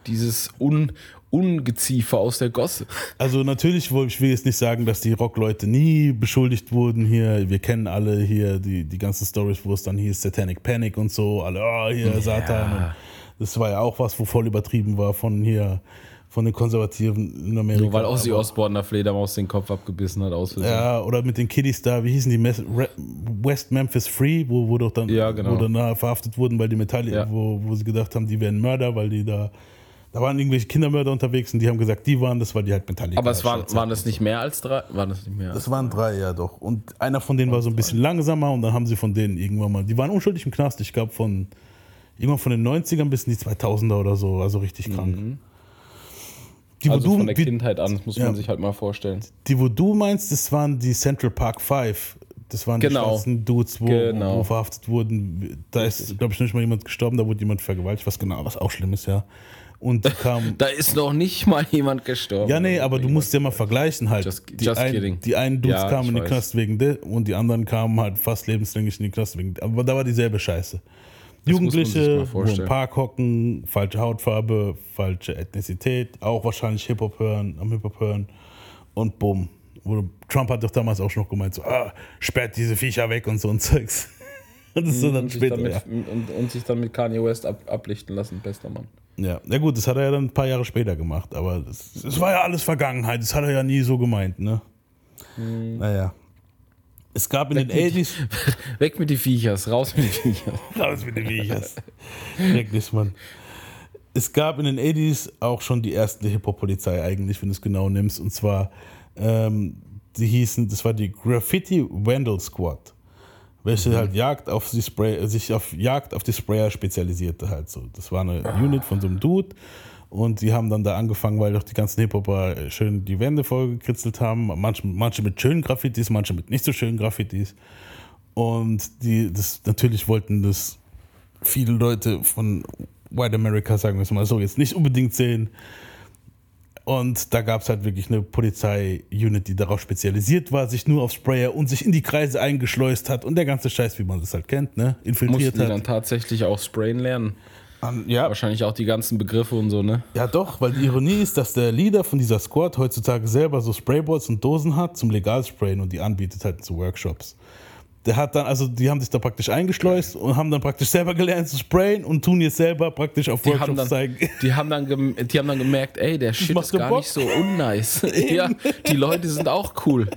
Dieses Un, Ungeziefer aus der Gosse. Also natürlich, ich will jetzt nicht sagen, dass die Rockleute nie beschuldigt wurden hier. Wir kennen alle hier die, die ganzen Storys, wo es dann hieß Satanic Panic und so. Alle, oh, hier, ja. Satan. Und das war ja auch was, wo voll übertrieben war von hier, von den Konservativen in Amerika. Nur weil Ozzy Osbourne der Fledermaus den Kopf abgebissen hat, aus Versehen. Ja, oder mit den Kiddies da, wie hießen die, West Memphis Free, wo, wo doch dann ja, genau. wo danach verhaftet wurden, weil die Metallica, ja. wo, wo sie gedacht haben, die wären Mörder, weil die da, da waren irgendwelche Kindermörder unterwegs und die haben gesagt, die waren das, weil die halt Metallica. Aber es waren, waren das nicht mehr als drei? Waren das nicht mehr? Das waren drei, ja doch. Und einer von denen war so ein bisschen langsamer und dann haben sie von denen irgendwann mal, die waren unschuldig im Knast, ich glaube von, irgendwann von den neunzigern bis in die zweitausender oder so, also richtig krank. Mhm. Die, also du, von der Kindheit an, das muss ja, man sich halt mal vorstellen. Die, wo du meinst, das waren die Central Park Five. Das waren genau. die schwarzen Dudes, wo, genau. wo verhaftet wurden. Da ist, glaube ich, nicht mal jemand gestorben, da wurde jemand vergewaltigt, was genau, was auch schlimm ist, ja. Und kam, da ist noch nicht mal jemand gestorben. Ja, nee, aber du musst ja mal vergleichen halt. Just, die, just ein, die einen Dudes ja, kamen in den Knast wegen de und die anderen kamen halt fast lebenslänglich in den Knast wegen de. Aber da war dieselbe Scheiße. Das Jugendliche, wo im Park hocken, falsche Hautfarbe, falsche Ethnizität, auch wahrscheinlich Hip-Hop hören, am Hip-Hop hören und bumm. Trump hat doch damals auch schon noch gemeint, so, ah, sperrt diese Viecher weg und so ein Zeugs. Und, das mhm, so dann und, später, sich dann mit, ja. und, und sich dann mit Kanye West ab, ablichten lassen, bester Mann. Ja, na gut, das hat er ja dann ein paar Jahre später gemacht, aber das, das war ja alles Vergangenheit, das hat er ja nie so gemeint, ne? Mhm. Naja. Es gab in weg den eighties... Weg mit den Viechers, raus mit den Viechers. raus mit den Viechers. Wirklich, Mann. Es gab in den eighties auch schon die erste Hip-Hop-Polizei eigentlich, wenn du es genau nimmst. Und zwar, ähm, die hießen, das war die Graffiti-Vandal-Squad, welche mhm. halt Jagd auf die Spray, sich auf Jagd auf die Sprayer spezialisierte halt so. Das war eine ah. Unit von so einem Dude. Und die haben dann da angefangen, weil doch die ganzen Hip-Hopper schön die Wände vollgekritzelt haben. Manche, manche mit schönen Graffitis, manche mit nicht so schönen Graffitis. Und die, das, natürlich wollten das viele Leute von White America, sagen wir es mal so, jetzt nicht unbedingt sehen. Und da gab es halt wirklich eine Polizei-Unit, die darauf spezialisiert war, sich nur auf Sprayer und sich in die Kreise eingeschleust hat. Und der ganze Scheiß, wie man das halt kennt, ne? Infiltriert hat. Mussten die dann tatsächlich auch sprayen lernen? Um, ja. Wahrscheinlich auch die ganzen Begriffe und so, ne? Ja doch, weil die Ironie ist, dass der Leader von dieser Squad heutzutage selber so Sprayboards und Dosen hat zum Legalsprayen und die anbietet halt zu Workshops. Der hat dann, also die haben sich da praktisch eingeschleust und haben dann praktisch selber gelernt zu sprayen und tun jetzt selber praktisch auf Workshops die dann, zeigen. Die haben, dann gem- die haben dann gemerkt, ey, der Shit ist gar Bock? Nicht so unnice. Ja, die Leute sind auch cool.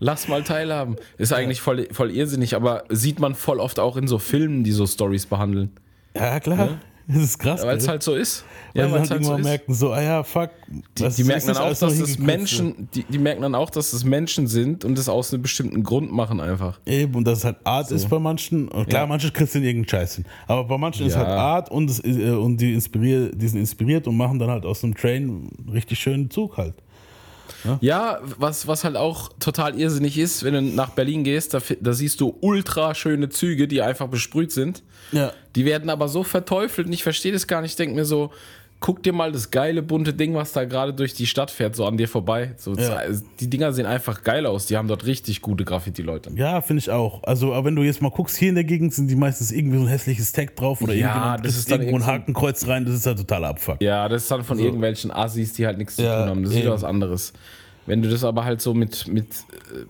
Lass mal teilhaben. Ist eigentlich voll, voll irrsinnig, aber sieht man voll oft auch in so Filmen, die so Storys behandeln. Ja, klar. Ja. Das ist krass. Weil es halt so ist. Weil ja, sie halt irgendwann halt so merken, so, ah ja, fuck. Die, die merken dann auch, dass das Menschen, die, die merken dann auch, dass das Menschen sind und das aus einem bestimmten Grund machen einfach. Eben, und dass es halt Art so. Ist bei manchen. Und klar, ja. manche kriegst du in irgendeinen Scheiß hin. Aber bei manchen ja. ist halt Art und, es, und die, inspirier, die sind inspiriert und machen dann halt aus einem Train einen richtig schönen Zug halt. Ja, ja was, was halt auch total irrsinnig ist, wenn du nach Berlin gehst, da, da siehst du ultra schöne Züge, die einfach besprüht sind. Ja. Die werden aber so verteufelt und ich verstehe das gar nicht. Ich denke mir so, guck dir mal das geile, bunte Ding, was da gerade durch die Stadt fährt, so an dir vorbei. So, ja. Die Dinger sehen einfach geil aus. Die haben dort richtig gute Graffiti-Leute. Ja, finde ich auch. Also, aber wenn du jetzt mal guckst, hier in der Gegend sind die meistens irgendwie so ein hässliches Tag drauf oder ja, das ist dann irgendwo ein Hakenkreuz rein. Das ist halt totaler Abfuck. Ja, das ist dann von so. Irgendwelchen Assis, die halt nichts ja, zu tun haben. Das ist wieder was anderes. Wenn du das aber halt so mit, mit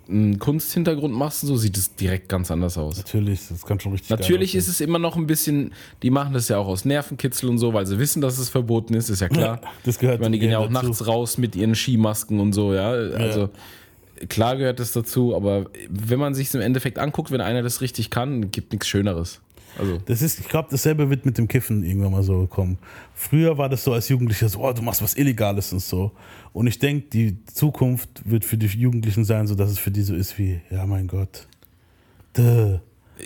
einem Kunsthintergrund machst, so sieht es direkt ganz anders aus. Natürlich, das kann schon richtig sein. Natürlich ist es immer noch ein bisschen, die machen das ja auch aus Nervenkitzel und so, weil sie wissen, dass es verboten ist, ist ja klar. Ja, das gehört dazu. Die gehen ja auch nachts raus mit ihren Skimasken und so, ja. Also ja. Klar gehört das dazu, aber wenn man sich es im Endeffekt anguckt, wenn einer das richtig kann, gibt nichts Schöneres. Also. Das ist, ich glaube, dasselbe wird mit dem Kiffen irgendwann mal so gekommen. Früher war das so als Jugendlicher so, oh, du machst was Illegales und so. Und ich denke, die Zukunft wird für die Jugendlichen sein, so dass es für die so ist wie, ja mein Gott, duh.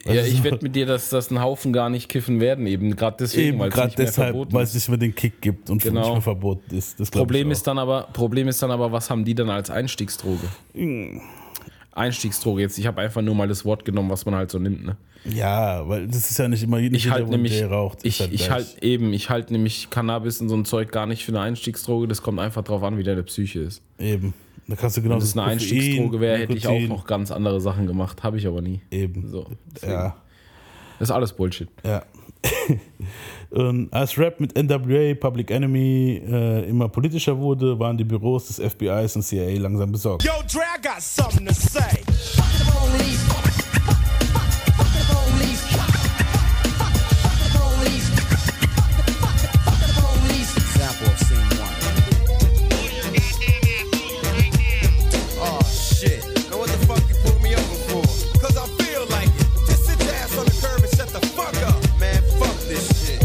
Was ja, ich wette mit dir, dass das ein Haufen gar nicht kiffen werden, eben gerade deswegen, weil es nicht mehr verboten ist. Weil es nicht mehr den Kick gibt und genau. nicht mehr verboten ist. Das Problem ist dann aber, Problem ist dann aber, was haben die dann als Einstiegsdroge? Mhm. Einstiegsdroge jetzt. Ich habe einfach nur mal das Wort genommen, was man halt so nimmt. Ne? Ja, weil das ist ja nicht immer jeden, ich halt nämlich, der raucht. Ich, halt ich halt eben, ich halte nämlich Cannabis und so ein Zeug gar nicht für eine Einstiegsdroge. Das kommt einfach drauf an, wie deine Psyche ist. Eben. Da kannst du genau. Wenn es eine Einstiegsdroge wäre, hätte ich auch noch ganz andere Sachen gemacht. Habe ich aber nie. Eben. So, ja. Das ist alles Bullshit. Ja. Und als Rap mit N W A, Public Enemy äh, immer politischer wurde, waren die Büros des F B Is und C I A langsam besorgt. Yo, Dre, I got something to say. Fuck the police. Fuck the police. Fuck the police. Fuck the police. Example of scene one. Oh shit. Now what the fuck you pulled me over for? Cause I feel like it. Just sit your ass on the curb and shut the fuck up. Man, fuck this shit.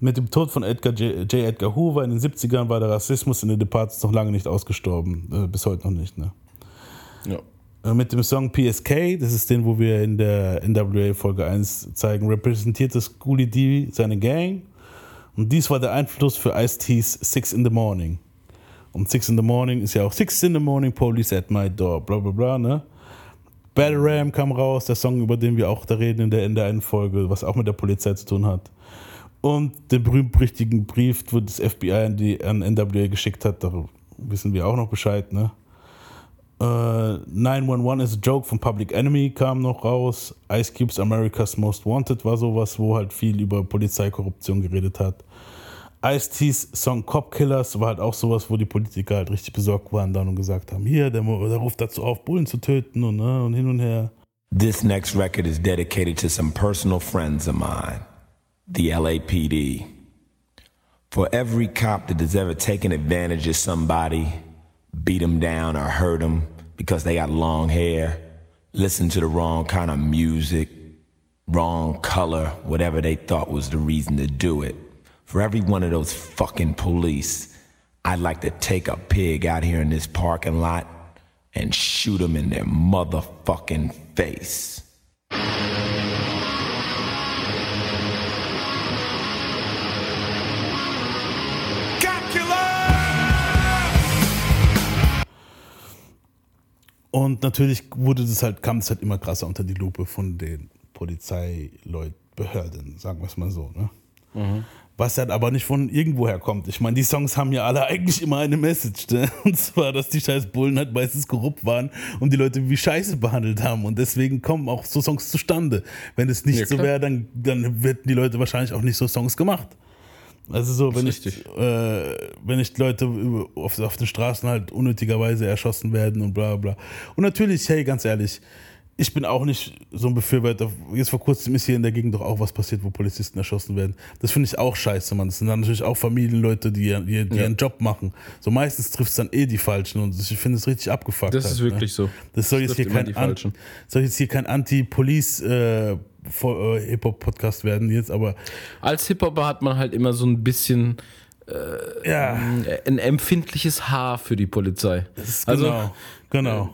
Mit dem Tod von Edgar J. J. Edgar Hoover in den siebzigern war der Rassismus in den Departments noch lange nicht ausgestorben. Äh, bis heute noch nicht. Ne? Ja. Äh, mit dem Song P S K, das ist den, wo wir in der N W A Folge eins zeigen, repräsentierte Schoolie D seine Gang. Und dies war der Einfluss für Ice-T's Six in the Morning. Und Six in the Morning ist ja auch Six in the Morning, Police at my door, bla bla bla, ne? Battle Ram kam raus, der Song, über den wir auch da reden in der Ende einen Folge, was auch mit der Polizei zu tun hat. Und den berühmt-berüchtigten Brief, wo das F B I an, die, an N W A geschickt hat, da wissen wir auch noch Bescheid, ne? Äh, neun elf is a Joke von Public Enemy kam noch raus. Ice Cube's America's Most Wanted war sowas, wo halt viel über Polizeikorruption geredet hat. Ice-T's Song Cop Killers war halt auch sowas, wo die Politiker halt richtig besorgt waren dann und gesagt haben, hier, der, der ruft dazu auf, Bullen zu töten und, ne, und hin und her. This next record is dedicated to some personal friends of mine, the L A P D. For every cop that has ever taken advantage of somebody, beat them down or hurt them because they got long hair, listen to the wrong kind of music, wrong color, whatever they thought was the reason to do it. For every one of those fucking police, I'd like to take a pig out here in this parking lot and shoot them in their motherfucking face. Und natürlich wurde das halt, kam es halt immer krasser unter die Lupe von den Polizeileuten, Behörden, sagen wir es mal so, ne? Mhm. Was halt aber nicht von irgendwoher kommt. Ich meine, die Songs haben ja alle eigentlich immer eine Message, ne? Und zwar, dass die scheiß Bullen halt meistens korrupt waren und die Leute wie Scheiße behandelt haben. Und deswegen kommen auch so Songs zustande. Wenn es nicht ja, so wäre, dann, dann hätten die Leute wahrscheinlich auch nicht so Songs gemacht. Also so, wenn ich, äh, wenn ich Leute auf, auf den Straßen halt unnötigerweise erschossen werden und bla bla. Und natürlich, hey, ganz ehrlich, ich bin auch nicht so ein Befürworter. Jetzt vor kurzem ist hier in der Gegend doch auch was passiert, wo Polizisten erschossen werden. Das finde ich auch scheiße, Mann. Das sind dann natürlich auch Familienleute, die, die, die ja. ihren Job machen. So meistens trifft es dann eh die Falschen und ich finde es richtig abgefuckt. Das halt, ist wirklich ne? so. Das soll, das jetzt kein An- soll jetzt hier kein Anti-Police- äh, äh, Hip-Hop-Podcast werden jetzt, aber... Als Hip-Hopper hat man halt immer so ein bisschen... Äh, ja. ein empfindliches Haar für die Polizei. Das ist also, genau, genau.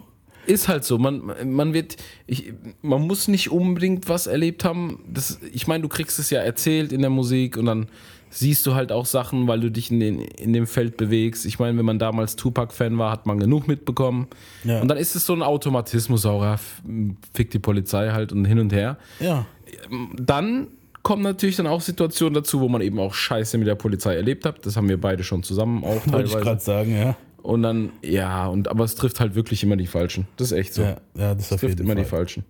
Äh, Ist halt so, man, man wird, ich, man muss nicht unbedingt was erlebt haben. Das, ich meine, du kriegst es ja erzählt in der Musik und dann siehst du halt auch Sachen, weil du dich in, den, in dem Feld bewegst. Ich meine, wenn man damals Tupac-Fan war, hat man genug mitbekommen. Ja. Und dann ist es so ein Automatismus auch, ja, fick die Polizei halt und hin und her. Ja. Dann kommen natürlich dann auch Situationen dazu, wo man eben auch Scheiße mit der Polizei erlebt hat. Das haben wir beide schon zusammen auch teilweise. Wollte ich gerade sagen, ja. Und dann, ja, und aber es trifft halt wirklich immer die Falschen. Das ist echt so. Ja, ja, das es trifft immer Fall. die Falschen.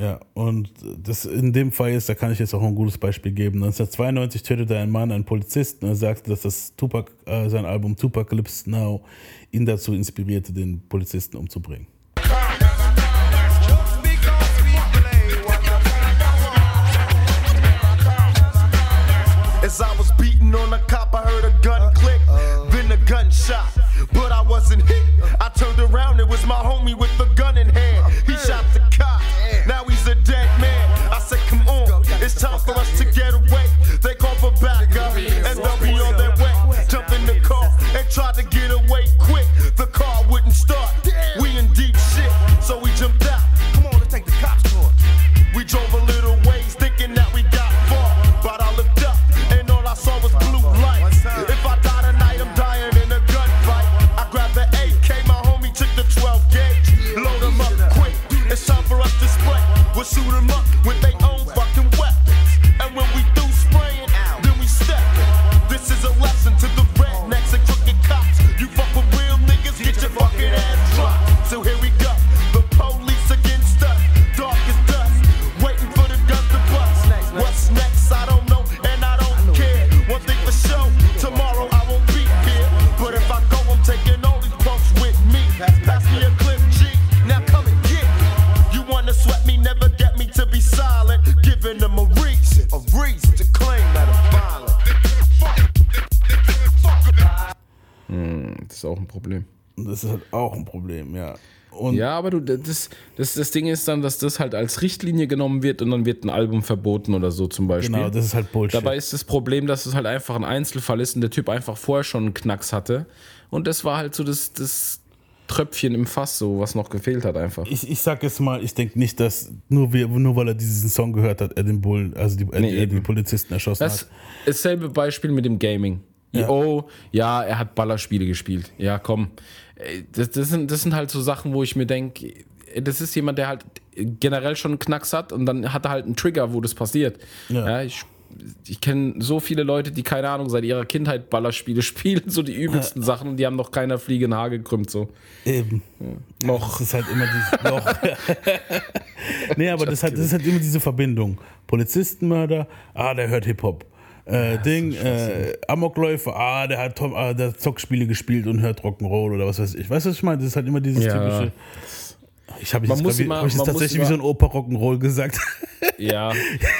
Ja, und das in dem Fall ist, da kann ich jetzt auch ein gutes Beispiel geben. neunzehnhundertzweiundneunzig tötete ein Mann einen Polizisten und er sagte, dass das Tupac, äh, sein Album Tupacalypse Now ihn dazu inspirierte, den Polizisten umzubringen. As I was beating on a cop, I heard a gun click, then a gunshot. But I wasn't hit. I turned around, it was my homie with the gun in hand. He shot the cop. Now he's a dead man. I said, come on, it's time for us to get away. They call for backup, and they'll be on their way. Jumped in the car and tried to get away quick. The Das ist auch ein Problem. Das ist halt auch ein Problem, ja. Und ja, aber du, das, das, das Ding ist dann, dass das halt als Richtlinie genommen wird und dann wird ein Album verboten oder so zum Beispiel. Genau, das ist halt Bullshit. Dabei ist das Problem, dass es halt einfach ein Einzelfall ist und der Typ einfach vorher schon einen Knacks hatte. Und das war halt so das, das Tröpfchen im Fass, so was noch gefehlt hat einfach. Ich, ich sag jetzt mal, ich denke nicht, dass nur, wir, nur weil er diesen Song gehört hat, er den Bullen, also die, nee, er, die Polizisten erschossen das hat. Das selbe Beispiel mit dem Gaming. Ja. Oh, ja, er hat Ballerspiele gespielt. Ja, komm. Das, das, sind, das sind halt so Sachen, wo ich mir denke, das ist jemand, der halt generell schon einen Knacks hat und dann hat er halt einen Trigger, wo das passiert. Ja. Ja, ich ich kenne so viele Leute, die, keine Ahnung, seit ihrer Kindheit Ballerspiele spielen, so die übelsten ja. Sachen und die haben noch keiner Fliege in den Haar gekrümmt. So. Eben. Ja. Noch. Das ist halt immer dieses Loch. Nee, aber das, hat, das ist halt immer diese Verbindung. Polizistenmörder, ah, der hört Hip-Hop. Äh, ja, Ding, äh, Amokläufer, ah, der hat Tom, ah, der hat Zockspiele gespielt und hört Rock'n'Roll oder was weiß ich. Weißt du, was ich meine? Das ist halt immer dieses ja. typische. Ich habe jetzt, grad, mal, hab ich jetzt tatsächlich wie so ein Opa Rock'n'Roll gesagt. Ja,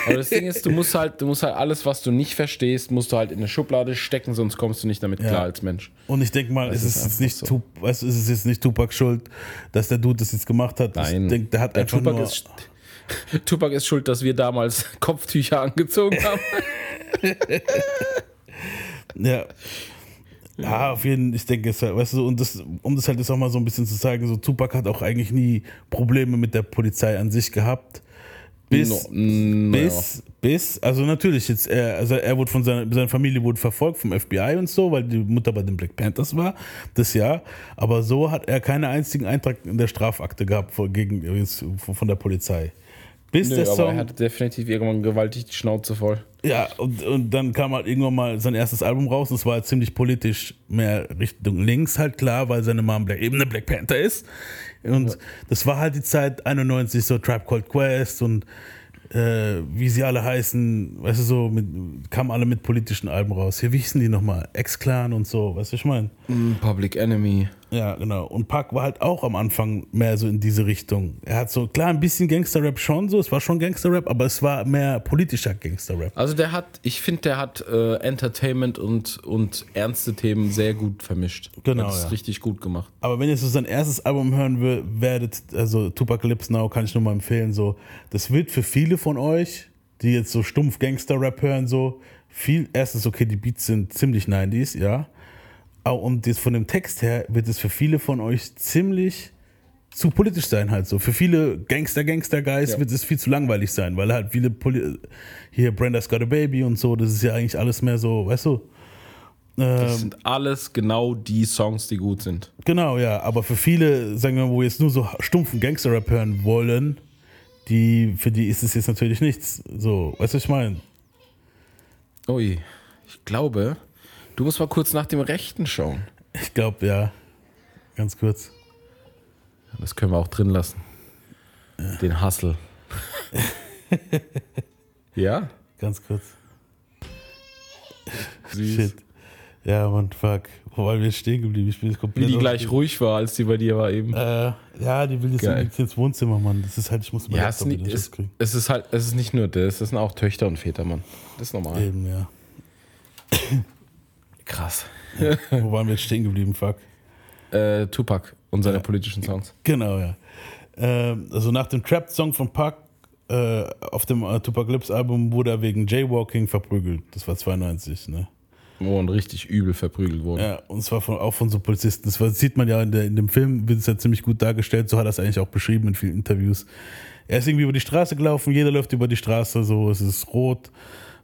aber das Ding ist, du musst halt, du musst halt alles, was du nicht verstehst, musst du halt in eine Schublade stecken, sonst kommst du nicht damit ja. klar als Mensch. Und ich denke mal, es ist, ist, nicht so. tu, weißt, es ist jetzt nicht Tupac schuld, dass der Dude das jetzt gemacht hat. Nein, ich denk, der hat der einfach Tupac nur... Ist, Tupac ist schuld, dass wir damals Kopftücher angezogen haben. ja. Ja, auf jeden Fall, ich denke, es halt, weißt du, und das, um das halt jetzt auch mal so ein bisschen zu zeigen, so Tupac hat auch eigentlich nie Probleme mit der Polizei an sich gehabt. Bis, no, no. bis, bis, also natürlich, jetzt, er, also er wurde von seiner, seine Familie wurde verfolgt vom F B I und so, weil die Mutter bei den Black Panthers war, das Jahr, aber so hat er keinen einzigen Eintrag in der Strafakte gehabt von, gegen, von der Polizei. Bis Nö, der Song, aber er hatte definitiv irgendwann gewaltig die Schnauze voll. Ja, und, und dann kam halt irgendwann mal sein erstes Album raus und es war halt ziemlich politisch mehr Richtung links halt klar, weil seine Mom eben eine Black Panther ist. Und ja. das war halt die Zeit einundneunzig, so Tribe Called Quest und äh, wie sie alle heißen, weißt du, so mit, kamen alle mit politischen Alben raus. Hier, wie hießen die nochmal? Ex-Clan und so, weißt du, was ich meine? Mm, Public Enemy. Ja, genau. Und Pac war halt auch am Anfang mehr so in diese Richtung. Er hat so, klar, ein bisschen Gangster-Rap schon so, es war schon Gangster-Rap, aber es war mehr politischer Gangster-Rap. Also der hat, ich finde, der hat äh, Entertainment und, und ernste Themen sehr gut vermischt. Genau, hat es ja. richtig gut gemacht. Aber wenn ihr so sein erstes Album hören will, werdet, also Tupacalypse Now kann ich nur mal empfehlen, so, das wird für viele von euch, die jetzt so stumpf Gangster-Rap hören, so, viel, erstens, okay, die Beats sind ziemlich neunziger, ja, und jetzt von dem Text her wird es für viele von euch ziemlich zu politisch sein halt so. Für viele Gangster-Gangster-Guys ja. wird es viel zu langweilig sein, weil halt viele, Poli- hier Brenda's Got a Baby und so, das ist ja eigentlich alles mehr so, weißt du. Ähm, das sind alles genau die Songs, die gut sind. Genau, ja, aber für viele, sagen wir mal, wo jetzt nur so stumpfen Gangster-Rap hören wollen, die, für die ist es jetzt natürlich nichts. So, weißt du, was ich meine? Ui, ich glaube... Du musst mal kurz nach dem Rechten schauen. Ich glaube, ja. Ganz kurz. Das können wir auch drin lassen. Ja. Den Hustle. ja? Ganz kurz. Süß. Shit. Ja, Mann, fuck. Wobei wir stehen geblieben. Ich bin komplett. Wie die gleich ruhig war, als die bei dir war eben. Äh, ja, die will jetzt ins Wohnzimmer, Mann. Das ist halt, ich muss mal ja, es, nie, es, es ist halt, es ist nicht nur das, das sind auch Töchter und Väter, Mann. Das ist normal. Eben, ja. Krass. Ja, wo waren wir jetzt stehen geblieben, fuck? Äh, Tupac und seine ja, politischen Songs. Genau, ja. Ähm, also nach dem Trap-Song von Pac äh, auf dem äh, Tupacalypse-Album wurde er wegen Jaywalking verprügelt. Das war zweiundneunzig, ne? Wo er richtig übel verprügelt wurde. Ja, und zwar von, auch von so Polizisten. Das war, sieht man ja in, der, in dem Film, wird es ja ziemlich gut dargestellt. So hat er es eigentlich auch beschrieben in vielen Interviews. Er ist irgendwie über die Straße gelaufen, jeder läuft über die Straße, so, es ist rot.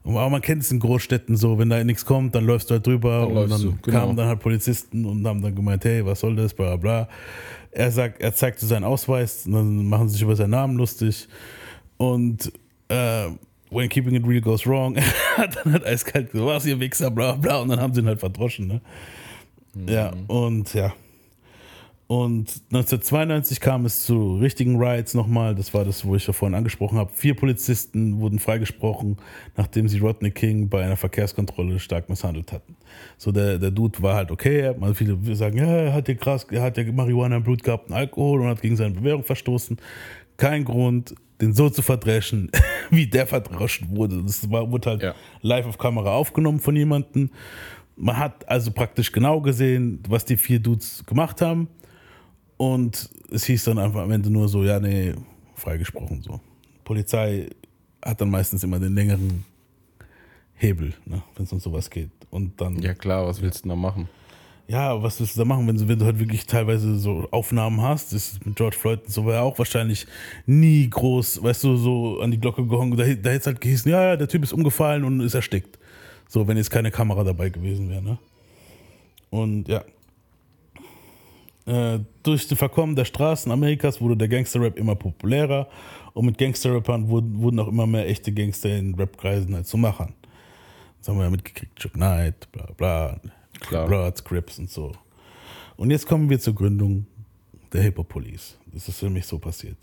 Aber man kennt es in Großstädten so, wenn da nichts kommt, dann läufst du halt drüber dann und dann du, genau. kamen dann halt Polizisten und haben dann gemeint, hey, was soll das, bla bla. Er sagt, er zeigte seinen Ausweis und dann machen sie sich über seinen Namen lustig und äh, when keeping it real goes wrong, dann hat eiskalt gesagt, was ihr Wichser, bla bla und dann haben sie ihn halt verdroschen, ne? Mhm. Ja, und ja. Und neunzehnhundertzweiundneunzig kam es zu richtigen Riots nochmal, das war das, wo ich ja vorhin angesprochen habe. Vier Polizisten wurden freigesprochen, nachdem sie Rodney King bei einer Verkehrskontrolle stark misshandelt hatten. So der, der Dude war halt okay, also viele sagen, ja, er hat ja krass, er hat ja Marihuana im Blut gehabt und Alkohol und hat gegen seine Bewährung verstoßen. Kein Grund, den so zu verdreschen, wie der verdroschen wurde. Das war, wurde halt ja. live auf Kamera aufgenommen von jemandem. Man hat also praktisch genau gesehen, was die vier Dudes gemacht haben. Und es hieß dann einfach am Ende nur so, ja, nee, freigesprochen so. Polizei hat dann meistens immer den längeren Hebel, ne, wenn es um sowas geht. Und dann, ja klar, was willst du da machen? Ja, was willst du da machen, wenn du, wenn du halt wirklich teilweise so Aufnahmen hast? Das ist mit George Floyd und so war ja auch wahrscheinlich nie groß, weißt du, so an die Glocke gehangen. Da, da hätte es halt geheißen, ja, ja, der Typ ist umgefallen und ist erstickt. So, wenn jetzt keine Kamera dabei gewesen wäre, ne? Und ja. Äh, durch das Verkommen der Straßen Amerikas wurde der Gangster-Rap immer populärer und mit Gangster-Rappern wurden, wurden auch immer mehr echte Gangster in Rap-Kreisen als zu Machern. Das haben wir ja mitgekriegt, Chip Knight, bla bla. Klar. Bloods, Crips und so. Und jetzt kommen wir zur Gründung der Hip-Hop Police. Das ist für mich so passiert.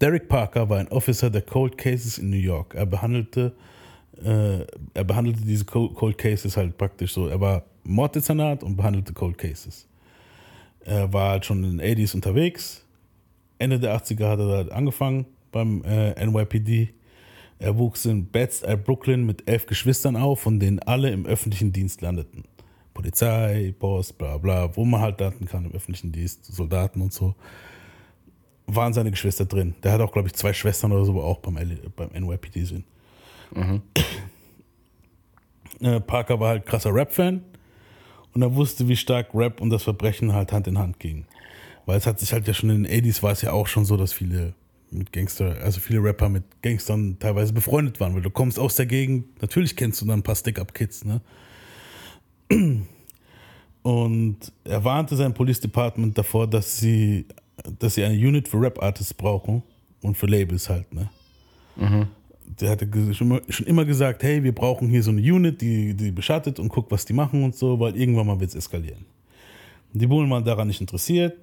Derek Parker war ein Officer der Cold Cases in New York. Er behandelte, äh, er behandelte diese Cold Cases halt praktisch so. Er war Morddezernat und behandelte Cold Cases. Er war halt schon in den achtziger Jahren unterwegs. Ende der achtziger hat er halt angefangen beim äh, N Y P D. Er wuchs in Bed-Stuy, Brooklyn mit elf Geschwistern auf, von denen alle im öffentlichen Dienst landeten. Polizei, Post, bla bla, wo man halt landen kann im öffentlichen Dienst, Soldaten und so. Waren seine Geschwister drin. Der hat auch, glaube ich, zwei Schwestern oder so, aber auch beim, beim N Y P D sind. Mhm. Äh, Parker war halt krasser Rap-Fan und er wusste, wie stark Rap und das Verbrechen halt Hand in Hand gingen. Weil es hat sich halt ja schon in den achtziger Jahren war es ja auch schon so, dass viele... mit Gangster, also viele Rapper mit Gangstern teilweise befreundet waren, weil du kommst aus der Gegend, natürlich kennst du dann ein paar Stick-Up-Kids, ne? Und er warnte sein Police Department davor, dass sie, dass sie eine Unit für Rap-Artists brauchen und für Labels halt, ne? Mhm. Der hatte schon immer gesagt, hey, wir brauchen hier so eine Unit, die, die beschattet und guckt, was die machen und so, weil irgendwann mal wird es eskalieren. Die Bullen waren daran nicht interessiert,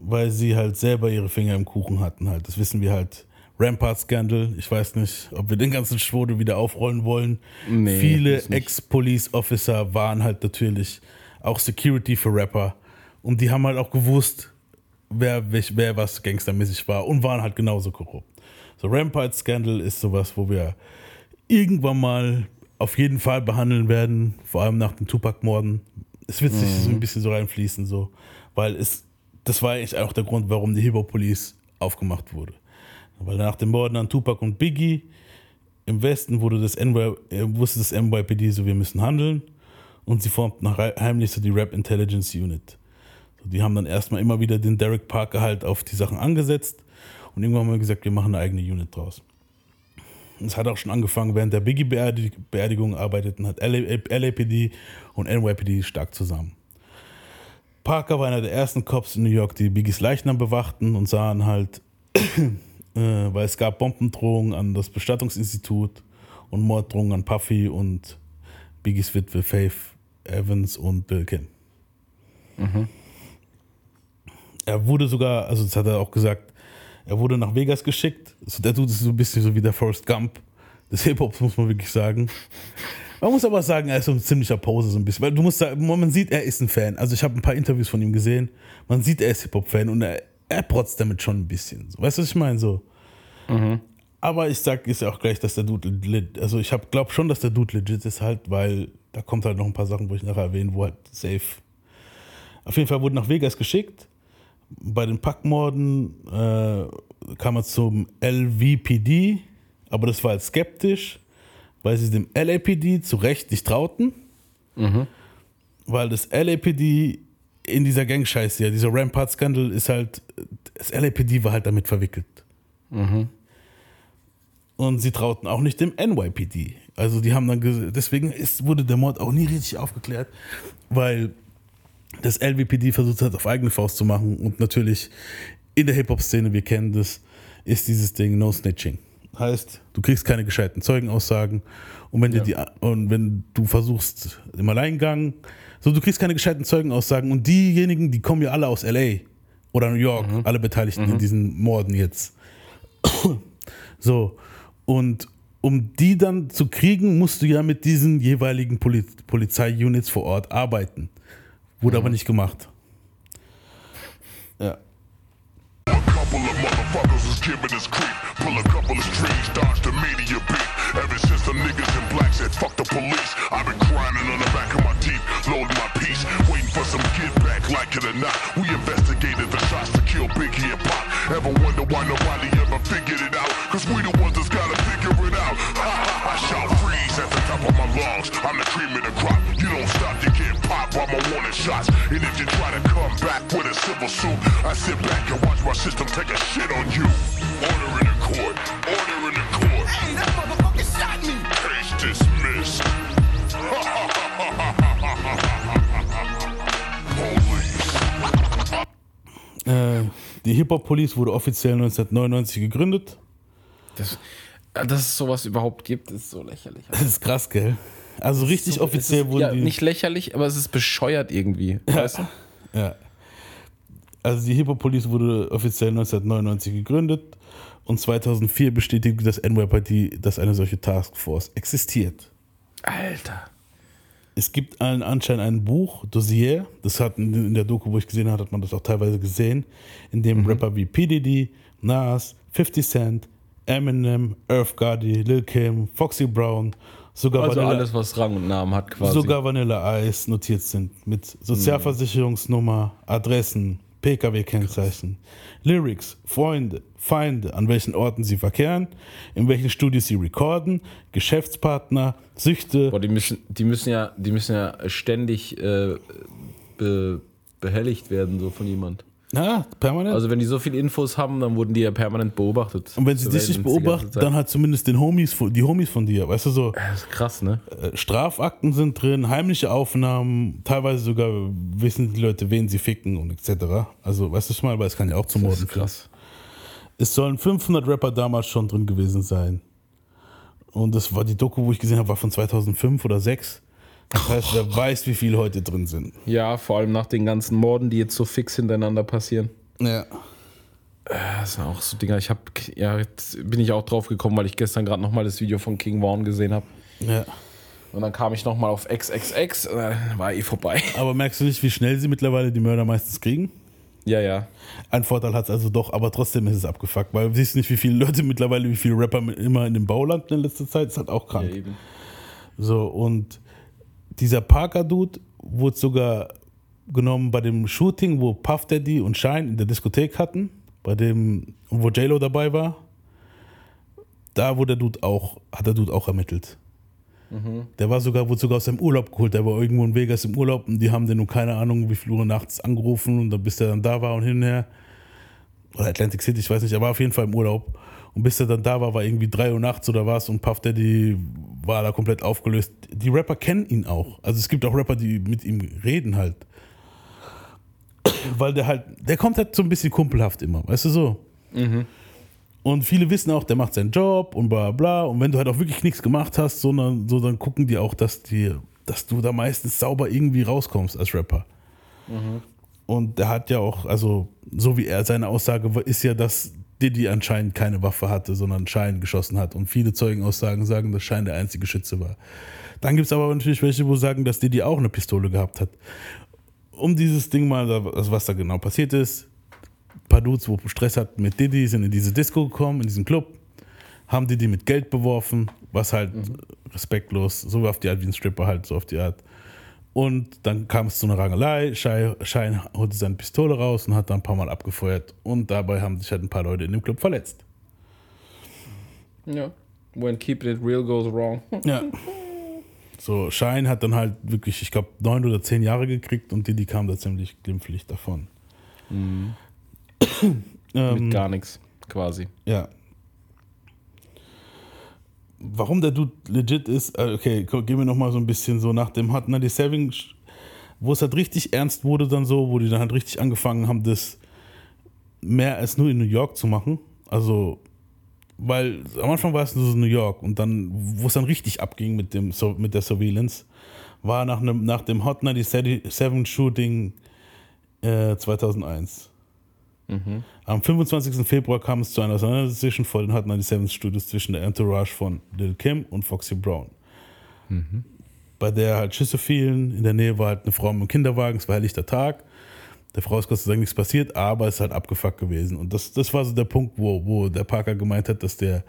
weil sie halt selber ihre Finger im Kuchen hatten halt. Das wissen wir halt. Rampart-Scandal, ich weiß nicht, ob wir den ganzen Schwode wieder aufrollen wollen. Nee, viele Ex-Police-Officer waren halt natürlich auch Security für Rapper. Und die haben halt auch gewusst, wer, welch, wer was gangstermäßig war und waren halt genauso korrupt. So Rampart-Scandal ist sowas, wo wir irgendwann mal auf jeden Fall behandeln werden, vor allem nach den Tupac-Morden. Es wird sich mhm. so ein bisschen so reinfließen, so, weil es das war eigentlich auch der Grund, warum die Hip-Hop Police aufgemacht wurde. Weil nach den Morden an Tupac und Biggie im Westen wurde das N Y, wusste das N Y P D so, wir müssen handeln. Und sie formten heimlich so die Rap Intelligence Unit. So, die haben dann erstmal immer wieder den Derek Parker halt auf die Sachen angesetzt. Und irgendwann haben wir gesagt, wir machen eine eigene Unit draus. Und es hat auch schon angefangen, während der Biggie-Beerdigung arbeiteten, hat L A P D und N Y P D stark zusammen. Parker war einer der ersten Cops in New York, die Biggies Leichnam bewachten und sahen halt, äh, weil es gab Bombendrohungen an das Bestattungsinstitut und Morddrohungen an Puffy und Biggies Witwe Faith Evans und Lil' Kim. Mhm. Er wurde sogar, also das hat er auch gesagt, er wurde nach Vegas geschickt. Also der tut es so ein bisschen so wie der Forrest Gump des Hip-Hops, muss man wirklich sagen. Man muss aber sagen, er ist so ein ziemlicher Poser, so ein bisschen. Weil du musst sagen, man sieht, er ist ein Fan. Also ich habe ein paar Interviews von ihm gesehen. Man sieht, er ist Hip-Hop-Fan und er, er protzt damit schon ein bisschen. So. Weißt du, was ich meine? So. Mhm. Aber ich sag ist ja auch gleich, dass der Dude legit, also ich glaube schon, dass der Dude legit ist halt, weil da kommt halt noch ein paar Sachen, wo ich nachher erwähne, wo halt safe. Auf jeden Fall wurde nach Vegas geschickt. Bei den Packmorden äh, kam er zum L V P D, aber das war halt skeptisch, weil sie dem L A P D zu Recht nicht trauten, mhm. weil das L A P D in dieser Gang-Scheiße, ja, dieser Rampart-Skandal ist halt, das L A P D war halt damit verwickelt. Mhm. Und sie trauten auch nicht dem N Y P D. Also die haben dann, ges- deswegen ist, wurde der Mord auch nie richtig aufgeklärt, weil das L V P D versucht hat, auf eigene Faust zu machen und natürlich in der Hip-Hop-Szene, wir kennen das, ist dieses Ding No Snitching. Heißt, du kriegst keine gescheiten Zeugenaussagen und wenn, ja. dir die, und wenn du versuchst im Alleingang, so du kriegst keine gescheiten Zeugenaussagen und diejenigen, die kommen ja alle aus L A oder New York, mhm. alle Beteiligten mhm. in diesen Morden jetzt. So, und um die dann zu kriegen, musst du ja mit diesen jeweiligen Poli- Polizei-Units vor Ort arbeiten. Wurde mhm. aber nicht gemacht. Ja. motherfuckers was giving us creep. Pull a couple of strings, dodge the media beat. Ever since the niggas in black said fuck the police, I've been grinding on the back of my teeth, loading my piece, waiting for some give back, like it or not. We investigated the shots to kill Biggie and Pop. Ever wonder why nobody ever figured it out? Cause we the ones that's gotta figure it out. Ha, I shall freeze at the top of my lungs. I'm the cream of the crop. You don't stop, you can't pop. I'm a warning shots. And if you try to come back with a civil suit, I sit back and watch my system take a shit on you. Order in the court. Order in the court. Hey, that motherfucker shot me. Case dismissed. Holy. Äh, die Hip-Hop-Police wurde offiziell neunzehnhundertneunundneunzig gegründet. Das, dass es sowas überhaupt gibt, ist so lächerlich. Das ist krass, gell? Also richtig so, offiziell ist, wurden ja, die... Nicht lächerlich, aber es ist bescheuert irgendwie, weißt du? Ja. Also die Hip-Hop-Police wurde offiziell neunzehnhundertneunundneunzig gegründet und zweitausendvier bestätigte das N Y P D, dass eine solche Taskforce existiert. Alter. Es gibt allen Anschein ein Buch, Dossier, das hat in der Doku, wo ich gesehen habe, hat man das auch teilweise gesehen, in dem mhm. Rapper wie P. Diddy, Nas, fifty Cent, Eminem, Irv Gotti, Lil' Kim, Foxy Brown... Sogar also Vanilla, alles, was Rang und Namen hat quasi. Sogar Vanilla Eis notiert sind mit Sozialversicherungsnummer, Adressen, P K W-Kennzeichen, Lyrics, Freunde, Feinde, an welchen Orten sie verkehren, in welchen Studios sie recorden, Geschäftspartner, Süchte. Boah, die müssen, die müssen ja, die müssen ja ständig äh, be, behelligt werden so von jemand. Ja, permanent. Also wenn die so viele Infos haben, dann wurden die ja permanent beobachtet. Und wenn sie dich nicht beobachten, dann halt zumindest den Homies, die Homies von dir, weißt du so. Das ist krass, ne? Strafakten sind drin, heimliche Aufnahmen, teilweise sogar wissen die Leute, wen sie ficken und et cetera. Also weißt du schon mal, weil es kann ja auch zum Morden führen. Krass. Es sollen fünfhundert Rapper damals schon drin gewesen sein. Und das war die Doku, wo ich gesehen habe, war von zweitausendfünf oder zweitausendsechs. Das heißt, wer weiß, wie viel heute drin sind. Ja, vor allem nach den ganzen Morden, die jetzt so fix hintereinander passieren. Ja. Das sind auch so Dinger. Ich habe, ja, jetzt bin ich auch drauf gekommen, weil ich gestern gerade nochmal das Video von King Vaughn gesehen habe. Ja. Und dann kam ich nochmal auf triple X und dann war eh vorbei. Aber merkst du nicht, wie schnell sie mittlerweile die Mörder meistens kriegen? Ja, ja. Ein Vorteil hat es also doch, aber trotzdem ist es abgefuckt, weil du siehst nicht, wie viele Leute mittlerweile, wie viele Rapper immer in dem Bau landen in letzter Zeit. Das ist halt auch krank. Ja, eben. So, und dieser Parker-Dude wurde sogar genommen bei dem Shooting, wo Puff Daddy und Shine in der Diskothek hatten, bei dem, wo J-Lo dabei war. Da wurde der Dude auch, hat der Dude auch ermittelt. Mhm. Der war sogar, wurde sogar aus seinem Urlaub geholt. Der war irgendwo in Vegas im Urlaub und die haben den nur keine Ahnung, wie viel Uhr nachts angerufen und dann, bis der dann da war und hin und her. Oder Atlantic City, ich weiß nicht, er war auf jeden Fall im Urlaub. Und bis er dann da war, war irgendwie drei Uhr nachts oder was und Puff Daddy war da komplett aufgelöst. Die Rapper kennen ihn auch. Also es gibt auch Rapper, die mit ihm reden halt. Weil der halt, der kommt halt so ein bisschen kumpelhaft immer, weißt du so. Mhm. Und viele wissen auch, der macht seinen Job und bla bla. Und wenn du halt auch wirklich nichts gemacht hast, sondern so, dann gucken die auch, dass, die, dass du da meistens sauber irgendwie rauskommst als Rapper. Mhm. Und der hat ja auch, also so wie er, seine Aussage ist ja, dass Diddy anscheinend keine Waffe hatte, sondern Shine geschossen hat. Und viele Zeugenaussagen sagen, dass Shine der einzige Schütze war. Dann gibt es aber natürlich welche, wo sagen, dass Diddy auch eine Pistole gehabt hat. Um dieses Ding mal, also was da genau passiert ist, ein paar Dudes, wo Stress hatten mit Diddy, sind in diese Disco gekommen, in diesen Club, haben Diddy mit Geld beworfen, was halt mhm. respektlos, so auf die Art wie ein Stripper halt, so auf die Art. Und dann kam es zu einer Rangelei, Shine holte seine Pistole raus und hat dann ein paar Mal abgefeuert. Und dabei haben sich halt ein paar Leute in dem Club verletzt. Ja, when keeping it real goes wrong. Ja. So, Shine hat dann halt wirklich, ich glaube, neun oder zehn Jahre gekriegt und die, die kam da ziemlich glimpflich davon. Mhm. ähm, Mit gar nichts, quasi. Ja. Warum der Dude legit ist, okay, gehen wir nochmal so ein bisschen so nach dem Hot siebenundneunzig, wo es halt richtig ernst wurde dann so, wo die dann halt richtig angefangen haben, das mehr als nur in New York zu machen. Also, weil am Anfang war es nur so New York und dann, wo es dann richtig abging mit, dem, mit der Surveillance, war nach, einem, nach dem Hot siebenundneunzig-Shooting äh, zweitausendeins. Mhm. Am fünfundzwanzigsten Februar kam es zu einer Auseinandersetzung vor den Hot siebenundneunzig Studios zwischen der Entourage von Lil' Kim und Foxy Brown. Mhm. Bei der halt Schüsse fielen, in der Nähe war halt eine Frau mit einem Kinderwagen, es war helllichter Tag. der Frau ist Gott sei Dank nichts passiert, aber es ist halt abgefuckt gewesen. Und das, das war so der Punkt, wo, wo der Parker gemeint hat, dass der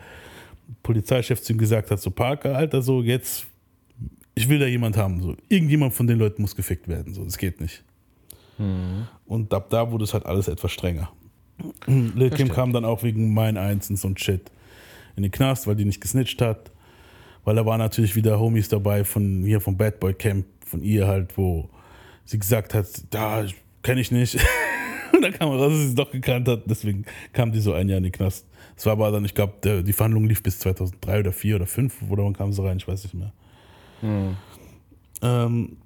Polizeichef zu ihm gesagt hat, so Parker, Alter, so jetzt, ich will da jemand haben. So. Irgendjemand von den Leuten muss gefickt werden. So, das geht nicht. Mhm. Und ab da wurde es halt alles etwas strenger. Lil' Kim kam dann auch wegen Mine eins und so ein Shit in den Knast, weil die nicht gesnitcht hat. Weil da waren natürlich wieder Homies dabei von hier vom Bad Boy Camp, von ihr halt, wo sie gesagt hat, da kenne ich nicht. Und dann kam raus, dass sie es doch gekannt hat. Deswegen kam die so ein Jahr in den Knast. Das war aber dann, ich glaube, die Verhandlung lief bis zweitausenddrei oder zweitausendvier oder zweitausendfünf. Oder wann kam sie rein? Ich weiß nicht mehr. Hm. Ähm,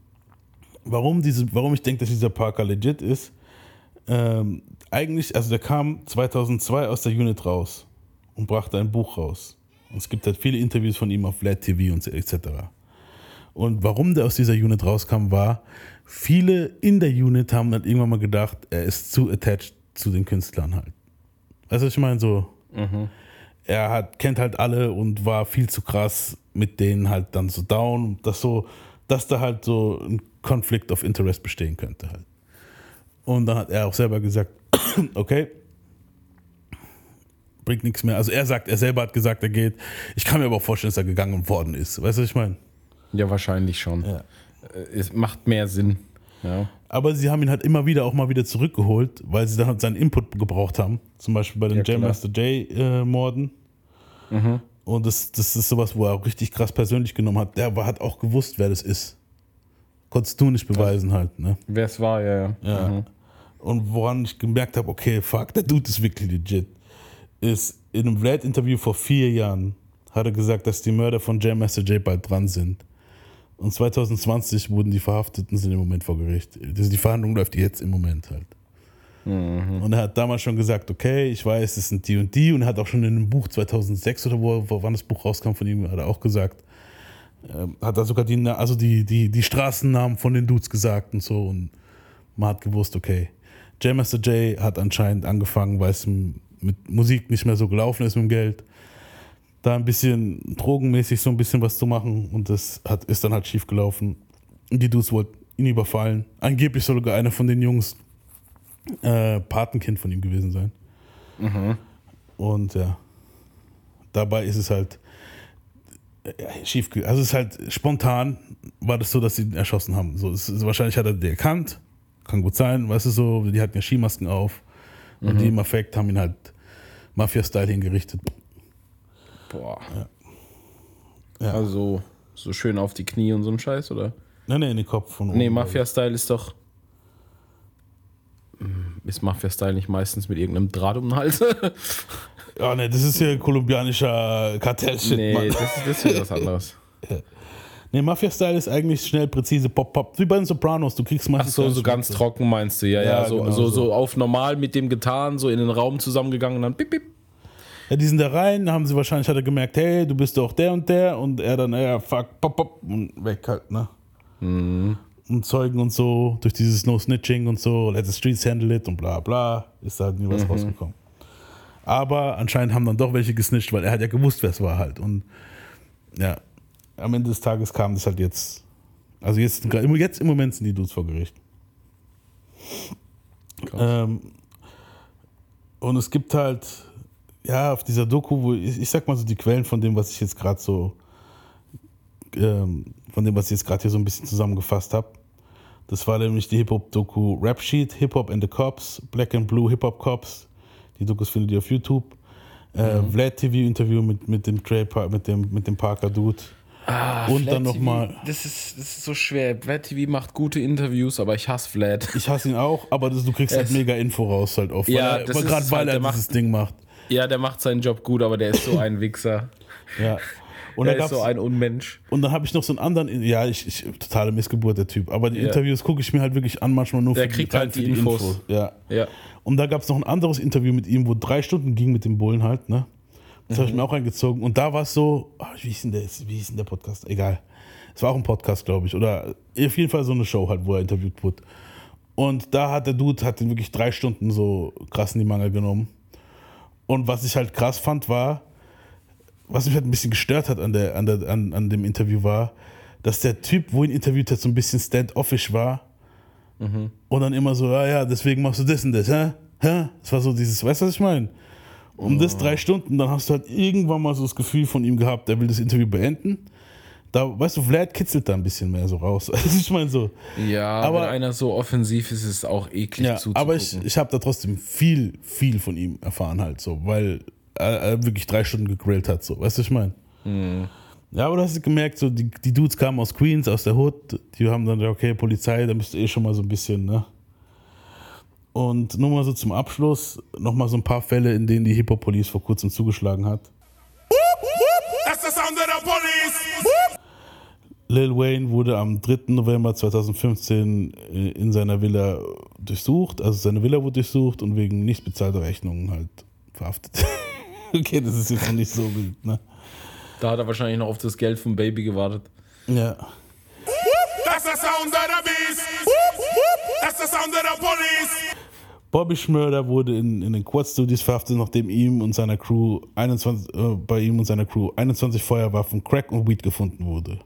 warum, diese, warum ich denke, dass dieser Parker legit ist? Ähm, eigentlich, also der kam zweitausendzwei aus der Unit raus und brachte ein Buch raus. Und es gibt halt viele Interviews von ihm auf L A T D T V und et cetera. Und warum der aus dieser Unit rauskam, war, viele in der Unit haben halt irgendwann mal gedacht, er ist zu attached zu den Künstlern halt. Weißt du, ich meine so, mhm. er hat, kennt halt alle und war viel zu krass mit denen halt dann so down, dass so, dass da halt so ein Conflict of Interest bestehen könnte halt. Und dann hat er auch selber gesagt, okay, bringt nichts mehr. Also er sagt, er selber hat gesagt, er geht. Ich kann mir aber auch vorstellen, dass er gegangen worden ist. Weißt du, was ich meine? Ja, wahrscheinlich schon. Ja. Es macht mehr Sinn. Ja. Aber sie haben ihn halt immer wieder auch mal wieder zurückgeholt, weil sie dann halt seinen Input gebraucht haben. Zum Beispiel bei den ja, Jam Master Jay-Morden. Äh, mhm. Und das, das ist sowas, wo er auch richtig krass persönlich genommen hat. Der war, hat auch gewusst, wer das ist. Konntest du nicht beweisen also, halt. Ne? Wer es war, ja. ja. ja. Mhm. Und woran ich gemerkt habe, okay, fuck, der Dude ist wirklich legit, ist in einem Vlad-Interview vor vier Jahren hat er gesagt, dass die Mörder von Jam Master Jay bald dran sind. Und zweitausendzwanzig wurden die verhaftet und sind im Moment vor Gericht. Die Verhandlung läuft jetzt im Moment halt. Mhm. Und er hat damals schon gesagt, okay, ich weiß, das sind die und die. Und er hat auch schon in einem Buch zweitausendsechs oder wo, wo wann das Buch rauskam von ihm, hat er auch gesagt, äh, hat er sogar die, also die, die, die Straßennamen von den Dudes gesagt und so. Und man hat gewusst, okay, Jam Master Jay hat anscheinend angefangen, weil es mit Musik nicht mehr so gelaufen ist mit dem Geld, da ein bisschen drogenmäßig so ein bisschen was zu machen und das hat, ist dann halt schief gelaufen. Die Dudes wollten ihn überfallen. Angeblich soll sogar einer von den Jungs äh, Patenkind von ihm gewesen sein. Mhm. Und ja, dabei ist es halt äh, schief gelaufen. Also es ist halt spontan war das so, dass sie ihn erschossen haben. So, es, wahrscheinlich hat er den erkannt, kann gut sein, weißt du so, die hatten ja Skimasken auf mhm. und die im Affekt haben ihn halt Mafia-Style hingerichtet. Boah. Ja. Ja. Also so schön auf die Knie und so ein Scheiß, oder? Nein, nein, in den Kopf von oben. Nee, Mafia-Style ist doch... Ist Mafia-Style nicht meistens mit irgendeinem Draht um den Hals? Ja, ne, das ist hier kolumbianischer Kartell-Shit, nee, Mann. Das, das ist wieder was anderes. Ja. Nee, Mafia-Style ist eigentlich schnell, präzise, pop-pop. Wie bei den Sopranos, du kriegst meistens... Ach so, so ganz trocken meinst du, ja, ja. ja so, genau so, so, so auf normal mit dem getan, so in den Raum zusammengegangen und dann pip, pip. Ja, die sind da rein, haben sie wahrscheinlich, hat er gemerkt, hey, du bist doch der und der. Und er dann, ja, fuck, pop, pop und weg halt, ne. Mhm. Und Zeugen und so, durch dieses No-Snitching und so, let the streets handle it und bla bla, ist da halt nie was mhm. rausgekommen. Aber anscheinend haben dann doch welche gesnitcht, weil er hat ja gewusst, wer es war halt. Und ja... Am Ende des Tages kam das halt jetzt. Also jetzt, jetzt im Moment sind die Dudes vor Gericht. Ähm, und es gibt halt, ja, auf dieser Doku, wo ich, ich sag mal so die Quellen von dem, was ich jetzt gerade so, ähm, von dem, was ich jetzt gerade hier so ein bisschen zusammengefasst habe. Das war nämlich die Hip-Hop-Doku Rap Sheet, Hip-Hop and the Cops, Black and Blue Hip-Hop Cops. Die Dokus findet ihr auf YouTube. Äh, mhm. Vlad-T V-Interview mit, mit dem Dre, mit dem, mit dem Parker-Dude. Ah, und Vlad dann nochmal. Das ist, das ist so schwer. Vlad T V macht gute Interviews, aber ich hasse Vlad. Ich hasse ihn auch, aber das, du kriegst halt mega Info raus halt oft. Ja, gerade weil er, halt, weil er macht, dieses Ding macht. Ja, der macht seinen Job gut, aber der ist so ein Wichser. Ja. Und der ist so ein Unmensch. Und dann habe ich noch so einen anderen. Ja, ich, ich totale Missgeburt, der Typ. Aber die ja. Interviews gucke ich mir halt wirklich an, manchmal nur der für, kriegt die, halt für die Infos. Infos. Ja. Ja. Und da gab es noch ein anderes Interview mit ihm, wo drei Stunden ging mit dem Bullen halt, ne? Das habe ich mir auch reingezogen. Und da war es so, oh, wie hieß denn der, wie hieß denn der Podcast? Egal. Es war auch ein Podcast, glaube ich. Oder auf jeden Fall so eine Show halt, wo er interviewt wurde. Und da hat der Dude, hat den wirklich drei Stunden so krass in die Mangel genommen. Und was ich halt krass fand war, was mich halt ein bisschen gestört hat an, der, an, der, an, an dem Interview war, dass der Typ, wo ihn interviewt hat, so ein bisschen standoffish war. Mhm. Und dann immer so, ja, ja, deswegen machst du das und das, hä? Hä? Das war so dieses, weißt du, was ich meine? Und oh. das drei Stunden, dann hast du halt irgendwann mal so das Gefühl von ihm gehabt, er will das Interview beenden. Da, weißt du, Vlad kitzelt da ein bisschen mehr so raus. Also ich meine so. Ja, aber wenn einer so offensiv ist, ist es auch eklig ja, zuzugucken. Aber ich, ich habe da trotzdem viel, viel von ihm erfahren halt so, weil er wirklich drei Stunden gegrillt hat so, weißt du, was ich meine? Mhm. Ja, aber du hast gemerkt, so die, die Dudes kamen aus Queens, aus der Hood, die haben dann, okay, Polizei, da müsst ihr eh schon mal so ein bisschen, ne? Und nur mal so zum Abschluss nochmal so ein paar Fälle, in denen die Hip-Hop-Police vor kurzem zugeschlagen hat. Das ist der Sound der Police! Lil Wayne wurde am dritter November zweitausendfünfzehn in seiner Villa durchsucht, also seine Villa wurde durchsucht und wegen nicht bezahlter Rechnungen halt verhaftet. Okay, das ist jetzt noch nicht so wild, ne? Da hat er wahrscheinlich noch auf das Geld vom Baby gewartet. Ja. Das ist der Sound der Beast! Das ist der Sound der Police! Bobby Schmörder wurde in, in den Quad-Studios verhaftet, nachdem ihm und seiner Crew einundzwanzig, äh, bei ihm und seiner Crew einundzwanzig Feuerwaffen, Crack und Weed gefunden wurde.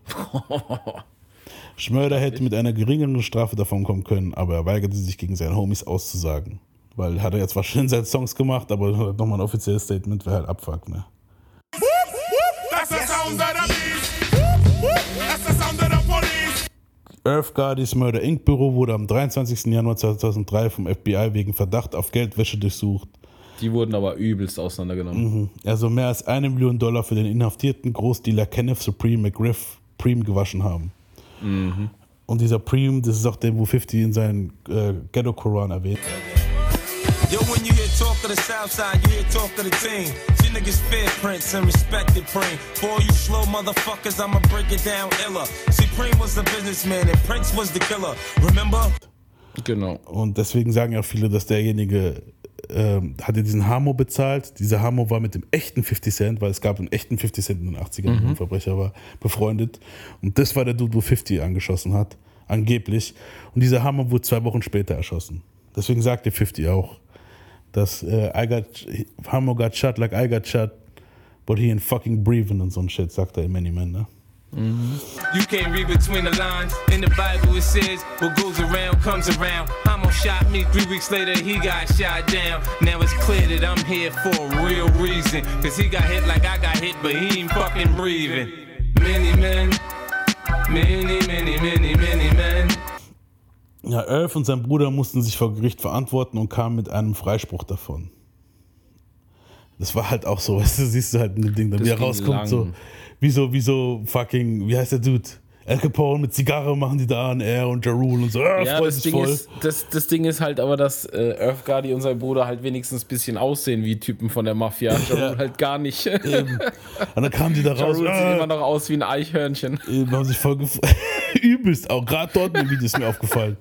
Schmörder hätte mit einer geringeren Strafe davonkommen können, aber er weigerte sich, gegen seine Homies auszusagen. Weil hat er jetzt wahrscheinlich seine Songs gemacht, aber nochmal ein offizielles Statement wäre halt Abfuck, ne? Das ist der Sound der Beast! Das ist der Sound der Police! Irv Gottis Murder Incorporated. Büro wurde am dreiundzwanzigster Januar zweitausenddrei vom F B I wegen Verdacht auf Geldwäsche durchsucht. Die wurden aber übelst auseinandergenommen. Mhm. Also mehr als eine Million Dollar für den inhaftierten Großdealer Kenneth Supreme McGriff Preem gewaschen haben. Mhm. Und dieser Preem, das ist auch der, wo fifty in seinen äh, Ghetto-Koran erwähnt. Yo, when you hear talk of the South Side, you hear talk of the team. You niggas fear prints and respected Preem. For all you slow motherfuckers, I'ma break it down iller. See, Preem was the businessman and Prince was the killer. Remember? Genau. Und deswegen sagen ja viele, dass derjenige, ähm, hat er diesen Hammo bezahlt. Dieser Hammo war mit dem echten fifty Cent, weil es gab einen echten fifty Cent in den achtzigern, mhm. ein Verbrecher war, befreundet. Und das war der Dude, wo fifty angeschossen hat, angeblich. Und dieser Hammo wurde zwei Wochen später erschossen. Deswegen sagt der fifty auch, dass äh, I got, Hammo got shot like I got shot, but he ain't fucking breathing und so ein Shit, sagt er in Many Men, ne? Mhm. You can't read between the lines, in the Bible it says, what goes around comes around. Hammo shot me, three weeks later he got shot down. Now it's clear that I'm here for a real reason, cause he got hit like I got hit, but he ain't fucking breathing. Many men, many, many, many, many men. Ja, Irv und sein Bruder mussten sich vor Gericht verantworten und kamen mit einem Freispruch davon. Das war halt auch so, weißt du, siehst du halt ein Ding, da wie er rauskommt, lang. so, wie so, wie so fucking, wie heißt der Dude? Al Capone mit Zigarre machen die da an, er und Ja Rule und so, äh, ja, freut das sich Ding voll. Ist, das, das Ding ist halt aber, dass äh, Irv Gotti und sein Bruder halt wenigstens ein bisschen aussehen wie Typen von der Mafia, Ja Rule halt gar nicht. Eben. Und dann kamen die da raus. Ja Rule sieht äh, immer noch aus wie ein Eichhörnchen. Eben, haben sich voll gef- übelst, auch gerade dort im Video ist mir aufgefallen.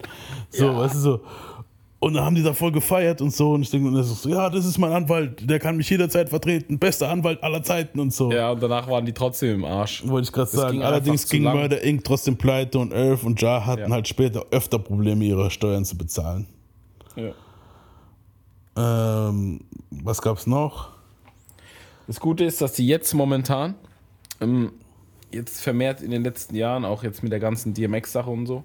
So, ja. Weißt du, so. Und dann haben die da voll gefeiert und so und ich denke, und so, ja, das ist mein Anwalt, der kann mich jederzeit vertreten, bester Anwalt aller Zeiten und so. Ja, und danach waren die trotzdem im Arsch. Wollte ich gerade sagen, ging allerdings ging Murder Incorporated trotzdem pleite und Irv und Ja hatten ja. halt später öfter Probleme, ihre Steuern zu bezahlen. Ja. Ähm, was gab's noch? Das Gute ist, dass die jetzt momentan, ähm, jetzt vermehrt in den letzten Jahren, auch jetzt mit der ganzen D M X-Sache und so,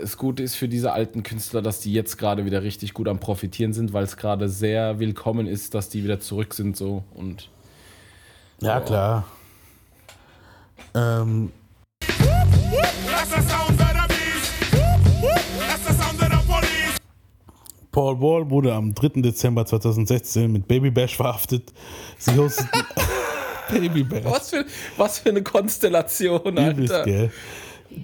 das Gute ist für diese alten Künstler, dass die jetzt gerade wieder richtig gut am Profitieren sind, weil es gerade sehr willkommen ist, dass die wieder zurück sind so und ja, wow. Klar. Ähm. Paul Wall wurde am dritter Dezember zweitausendsechzehn mit Baby Bash verhaftet. Sie hosteten Baby Bash. Was für, was für eine Konstellation, Alter. Gell?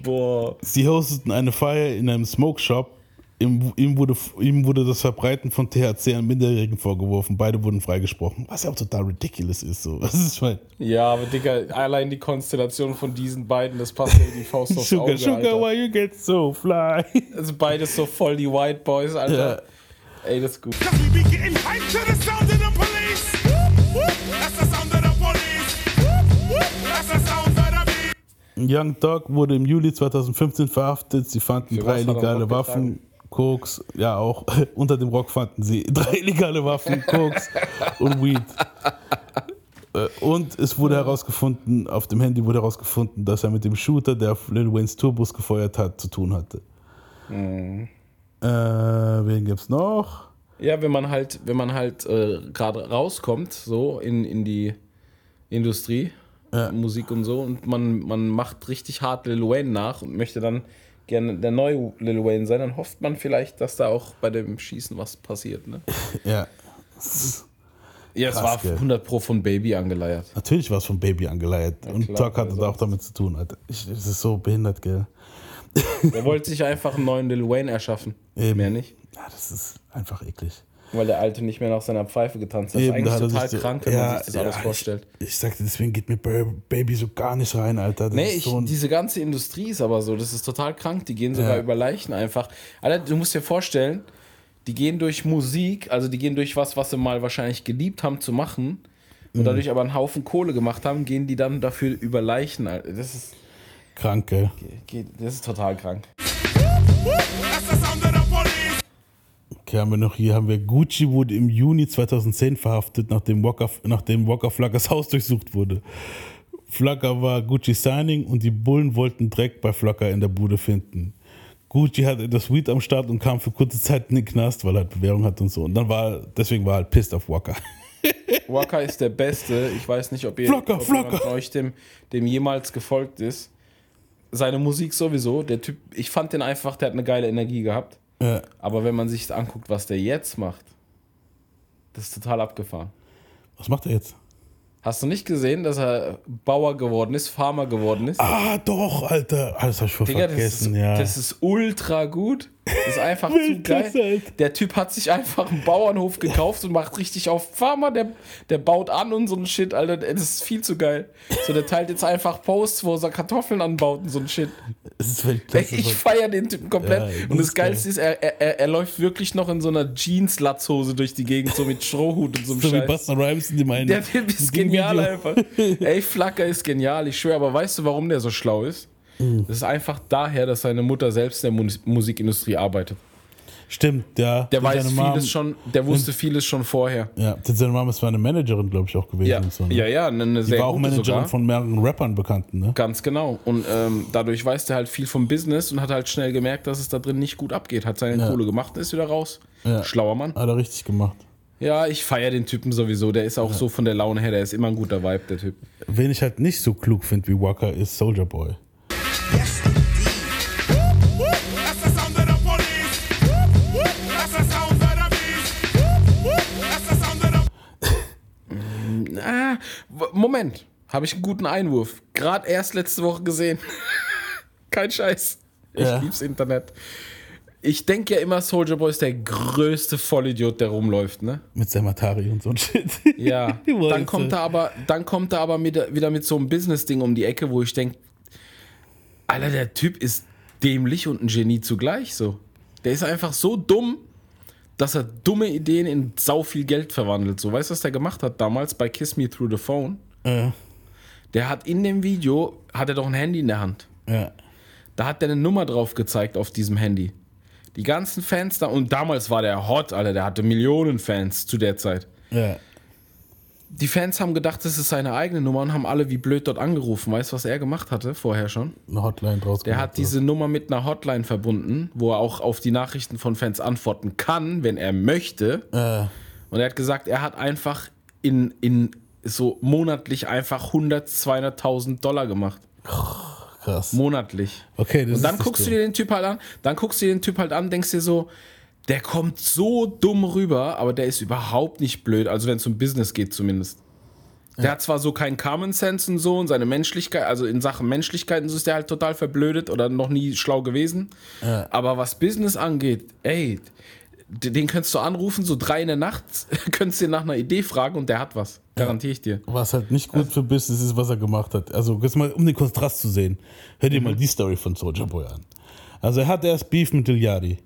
Boah. Sie hosteten eine Feier in einem Smoke-Shop. Ihm, ihm, wurde, ihm wurde das Verbreiten von T H C an Minderjährigen vorgeworfen. Beide wurden freigesprochen. Was ja auch total ridiculous ist. So. Das ist mein ja, aber Digga, allein die Konstellation von diesen beiden, das passt ja in die Faust aufs Auge, Sugar, Sugar, why you get so fly? Also beides so voll die White Boys, Alter. Ja. Ey, das ist gut. Young Dog wurde im Juli zweitausendfünfzehn verhaftet. Sie fanden Für drei illegale Waffen, Koks, ja auch, unter dem Rock fanden sie drei illegale Waffen, Koks und Weed. Und es wurde herausgefunden, auf dem Handy wurde herausgefunden, dass er mit dem Shooter, der auf Lil Waynes Tourbus gefeuert hat, zu tun hatte. Mhm. Äh, wen gibt's noch? Ja, wenn man halt, wenn man halt äh, gerade rauskommt, so in, in die Industrie, ja. Musik und so, und man, man macht richtig hart Lil Wayne nach und möchte dann gerne der neue Lil Wayne sein, dann hofft man vielleicht, dass da auch bei dem Schießen was passiert, ne? Ja. Ja, es krass, war gell. hundert Pro von Baby angeleiert. Natürlich war es von Baby angeleiert. Ja, und Tuck hatte also. da auch damit zu tun, Alter. Es ist so behindert, gell. Der wollte sich einfach einen neuen Lil Wayne erschaffen. Eben. Mehr nicht. Ja, das ist einfach eklig. Weil der Alte nicht mehr nach seiner Pfeife getanzt hat. Das ist eigentlich total krank, wenn ja, man sich das ja, alles vorstellt. Ich, ich sagte, deswegen geht mir Baby so gar nicht rein, Alter. Das nee, ich, so diese ganze Industrie ist aber so, das ist total krank. Die gehen sogar ja. über Leichen einfach. Alter, du musst dir vorstellen, die gehen durch Musik, also die gehen durch was, was sie mal wahrscheinlich geliebt haben zu machen und mhm. dadurch aber einen Haufen Kohle gemacht haben, gehen die dann dafür über Leichen, Alter. Das ist krank, gell? Das ist total krank. Okay, haben wir noch hier, haben wir Gucci wurde im Juni zweitausendzehn verhaftet, nachdem Walker, nachdem Walker Flackers Haus durchsucht wurde. Flacker war Gucci Signing und die Bullen wollten Dreck bei Flacker in der Bude finden. Gucci hatte das Weed am Start und kam für kurze Zeit in den Knast, weil er halt Bewährung hat und so. Und dann war, deswegen war er halt pissed auf Walker. Walker ist der Beste. Ich weiß nicht, ob ihr Flacker, ob Flacker. jemand von euch dem, dem jemals gefolgt ist. Seine Musik sowieso. Der Typ, ich fand den einfach, der hat eine geile Energie gehabt. Ja. Aber wenn man sich anguckt, was der jetzt macht, das ist total abgefahren. Was macht er jetzt? Hast du nicht gesehen, dass er Bauer geworden ist, Farmer geworden ist? Ah, doch, Alter. Das hab ich voll Digga, vergessen, das ist, ja. Das ist ultra gut. Das ist einfach zu geil. Halt. Der Typ hat sich einfach einen Bauernhof gekauft und macht richtig auf Farmer. Der, der baut an und so ein Shit, Alter. Das ist viel zu geil. So, der teilt jetzt einfach Posts, wo er Kartoffeln anbaut und so ein Shit. Das ist Weltklasse. Ich feiere den Typen komplett. Ja, und das Geilste ist, er, er, er läuft wirklich noch in so einer Jeans-Latzhose durch die Gegend, so mit Strohhut und so einem so Scheiß. So wie Busta Rhymes in dem einen. Der Typ ist genial Video. Einfach. Ey, Flacker ist genial, ich schwöre. Aber weißt du, warum der so schlau ist? Das ist einfach daher, dass seine Mutter selbst in der Mus- Musikindustrie arbeitet. Stimmt, ja. Der weiß vieles schon, der wusste vieles schon vorher. Ja, denn seine Mama ist eine Managerin, glaube ich, auch gewesen. Ja, und so, ne? ja, ja, eine, eine sehr gute sogar. Die war auch Managerin sogar. Von mehreren Rappern Bekannten, ne? Ganz genau. Und ähm, dadurch weiß der halt viel vom Business und hat halt schnell gemerkt, dass es da drin nicht gut abgeht. Hat seine ja. Kohle gemacht und ist wieder raus. Ja. Schlauer Mann. Hat er richtig gemacht. Ja, ich feiere den Typen sowieso. Der ist auch ja. so von der Laune her, der ist immer ein guter Vibe, der Typ. Wen ich halt nicht so klug finde wie Walker, ist Soulja Boy. Yes, that's the sound of the police. That's the sound of the beast. That's the sound of the... Ah, Moment, habe ich einen guten Einwurf. Gerade erst letzte Woche gesehen. Kein Scheiß. Ich ja. lieb's Internet. Ich denke ja immer, Soulja Boy ist der größte Vollidiot, der rumläuft, ne? Mit seinem Atari und so ein Shit. Ja, dann kommt er aber, dann kommt er aber mit, wieder mit so einem Business-Ding um die Ecke, wo ich denke, Alter, der Typ ist dämlich und ein Genie zugleich, so. Der ist einfach so dumm, dass er dumme Ideen in sau viel Geld verwandelt. So, weißt du, was der gemacht hat damals bei Kiss Me Through the Phone? Ja. Der hat in dem Video, hat er doch ein Handy in der Hand. Ja. Da hat der eine Nummer drauf gezeigt auf diesem Handy. Die ganzen Fans da, und damals war der hot, Alter, der hatte Millionen Fans zu der Zeit. Ja. Die Fans haben gedacht, das ist seine eigene Nummer und haben alle wie blöd dort angerufen. Weißt du, was er gemacht hatte vorher schon? Eine Hotline draus gemacht. Der hat diese Nummer mit einer Hotline verbunden, wo er auch auf die Nachrichten von Fans antworten kann, wenn er möchte. Äh. Und er hat gesagt, er hat einfach in, in so monatlich einfach hundert, zweihunderttausend Dollar gemacht. Krass. Monatlich. Okay, das und dann ist guckst du dir den Typ halt an, dann guckst du dir den Typ halt an, denkst dir so, der kommt so dumm rüber, aber der ist überhaupt nicht blöd, also wenn es um Business geht zumindest. Der ja. hat zwar so keinen Common Sense und so und seine Menschlichkeit, also in Sachen Menschlichkeit und so ist der halt total verblödet oder noch nie schlau gewesen, ja. aber was Business angeht, ey, den könntest du anrufen, so drei in der Nacht, könntest du ihn nach einer Idee fragen und der hat was, garantiere ich dir. Was halt nicht gut für Business ist, was er gemacht hat. Also jetzt mal, um den Kontrast zu sehen, hör dir mhm. mal die Story von Soulja Boy an. Also er hat erst Beef mit Lil Yachty.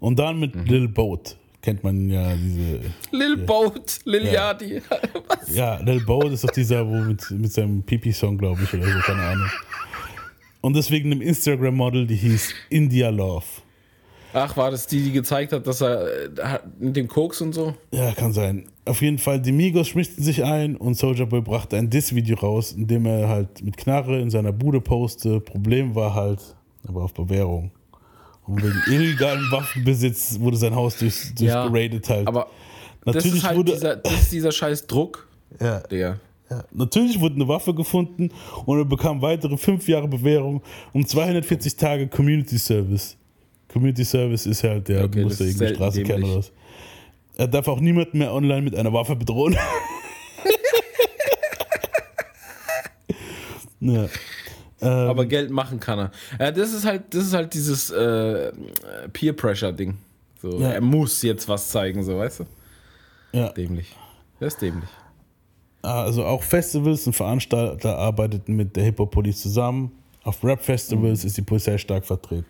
Und dann mit mhm. Lil Boat. Kennt man ja diese... Lil ja. Boat, Lil Yachty. Ja. Was? Ja, Lil Boat ist doch dieser, wo mit, mit seinem Pipi-Song, glaube ich, oder so, keine Ahnung. Und deswegen einem Instagram-Model, die hieß India Love. Ach, war das die, die gezeigt hat, dass er mit dem Koks und so? Ja, kann sein. Auf jeden Fall, die Migos schmichten sich ein und Soulja Boy brachte ein Diss-Video raus, in dem er halt mit Knarre in seiner Bude poste. Problem war halt, er war auf Bewährung. Und wegen illegalen Waffenbesitz wurde sein Haus durch, durch ja, geradet halt. Aber natürlich das ist halt wurde, dieser, das ist dieser scheiß Druck. Ja. Digga. Ja. Natürlich wurde eine Waffe gefunden und er bekam weitere fünf Jahre Bewährung und zweihundertvierzig Tage Community Service. Community Service ist halt der, okay, du musst ja irgendeine Straße kennen oder was. Er darf auch niemanden mehr online mit einer Waffe bedrohen. Ja. Aber ähm, Geld machen kann er. Ja, das ist halt, das ist halt dieses äh, Peer-Pressure-Ding. So, ja. Er muss jetzt was zeigen, so, weißt du? Ja. Dämlich. Das ist dämlich. Also auch Festivals und Veranstalter arbeiteten mit der Hip-Hop-Police zusammen. Auf Rap-Festivals mhm. ist die Polizei stark vertreten.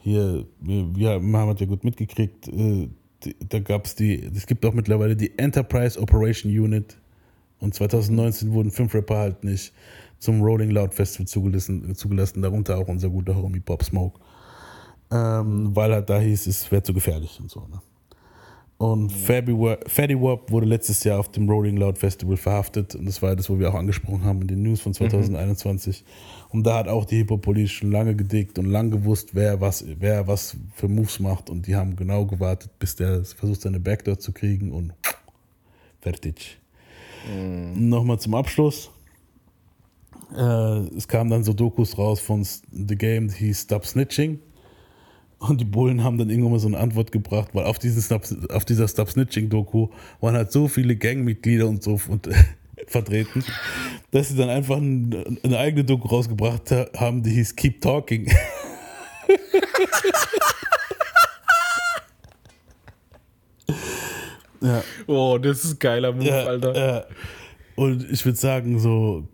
Hier, ja, wir haben das ja gut mitgekriegt. Äh, die, da gab es die, es gibt auch mittlerweile die Enterprise Operation Unit. Und zwanzig neunzehn wurden fünf Rapper halt nicht zum Rolling Loud Festival zugelassen, zugelassen, darunter auch unser guter Homie Pop Smoke. Ähm, weil halt da hieß, es wäre zu gefährlich und so. Ne? Und ja. Fetty Wap wurde letztes Jahr auf dem Rolling Loud Festival verhaftet. Und das war das, wo wir auch angesprochen haben in den News von zwanzig einundzwanzig. Mhm. Und da hat auch die Hip-Hop-Police schon lange gedickt und lang gewusst, wer was, wer was für Moves macht. Und die haben genau gewartet, bis der versucht, seine Backdoor zu kriegen und fertig. Mhm. Nochmal zum Abschluss. Es kamen dann so Dokus raus von The Game, die hieß Stop Snitching. Und die Bullen haben dann irgendwann mal so eine Antwort gebracht, weil auf, diesen Stop, auf dieser Stop Snitching-Doku waren halt so viele Gangmitglieder und so und, vertreten, dass sie dann einfach ein, eine eigene Doku rausgebracht haben, die hieß Keep Talking. Ja. Oh, das ist ein geiler Move, ja, Alter. Ja. Und ich würde sagen, so.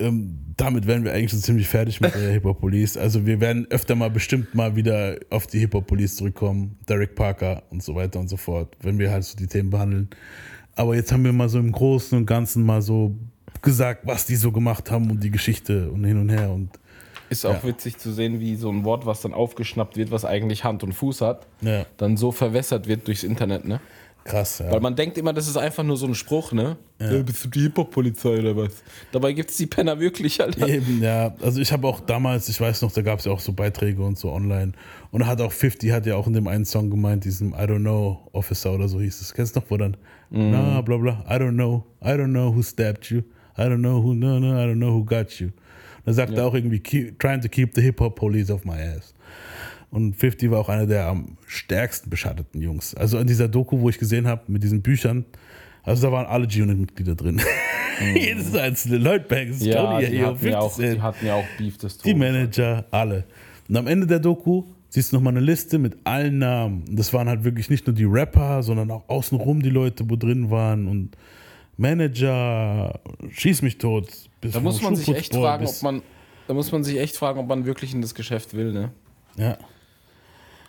Ähm, damit wären wir eigentlich schon ziemlich fertig mit der Hip-Hop-Police. Also wir werden öfter mal bestimmt mal wieder auf die Hip-Hop-Police zurückkommen. Derek Parker und so weiter und so fort, wenn wir halt so die Themen behandeln. Aber jetzt haben wir mal so im Großen und Ganzen mal so gesagt, was die so gemacht haben und die Geschichte und hin und her. Und ist auch ja. witzig zu sehen, wie so ein Wort, was dann aufgeschnappt wird, was eigentlich Hand und Fuß hat, ja. dann so verwässert wird durchs Internet, ne? Krass, ja. Weil man denkt immer, das ist einfach nur so ein Spruch, ne? Ja. Hey, bist du die Hip-Hop-Polizei oder was? Dabei gibt es die Penner wirklich, Alter. Eben, ja. Also ich habe auch damals, ich weiß noch, da gab es ja auch so Beiträge und so online. Und hat auch fifty hat ja auch in dem einen Song gemeint, diesem I don't know Officer oder so hieß es. Kennst du noch, wo dann? Mm. Na, bla bla, I don't know. I don't know who stabbed you. I don't know who, no, no, I don't know who got you. Und da sagt ja. er auch irgendwie, keep, trying to keep the Hip-Hop-Police off my ass. Und fifty war auch einer der am stärksten beschatteten Jungs. Also in dieser Doku, wo ich gesehen habe, mit diesen Büchern, also da waren alle G-Unit-Mitglieder drin. Mhm. Jedes einzelne Leutbangs, ja, Tony, die, ja, hatten ja auch, die hatten ja auch Beef des Todes. Die Manager, alle. Und am Ende der Doku siehst du nochmal eine Liste mit allen Namen. Und das waren halt wirklich nicht nur die Rapper, sondern auch außenrum die Leute, wo drin waren. Und Manager, schieß mich tot. Da muss man sich echt fragen, ob man, da muss man sich echt fragen, ob man wirklich in das Geschäft will, ne? Ja.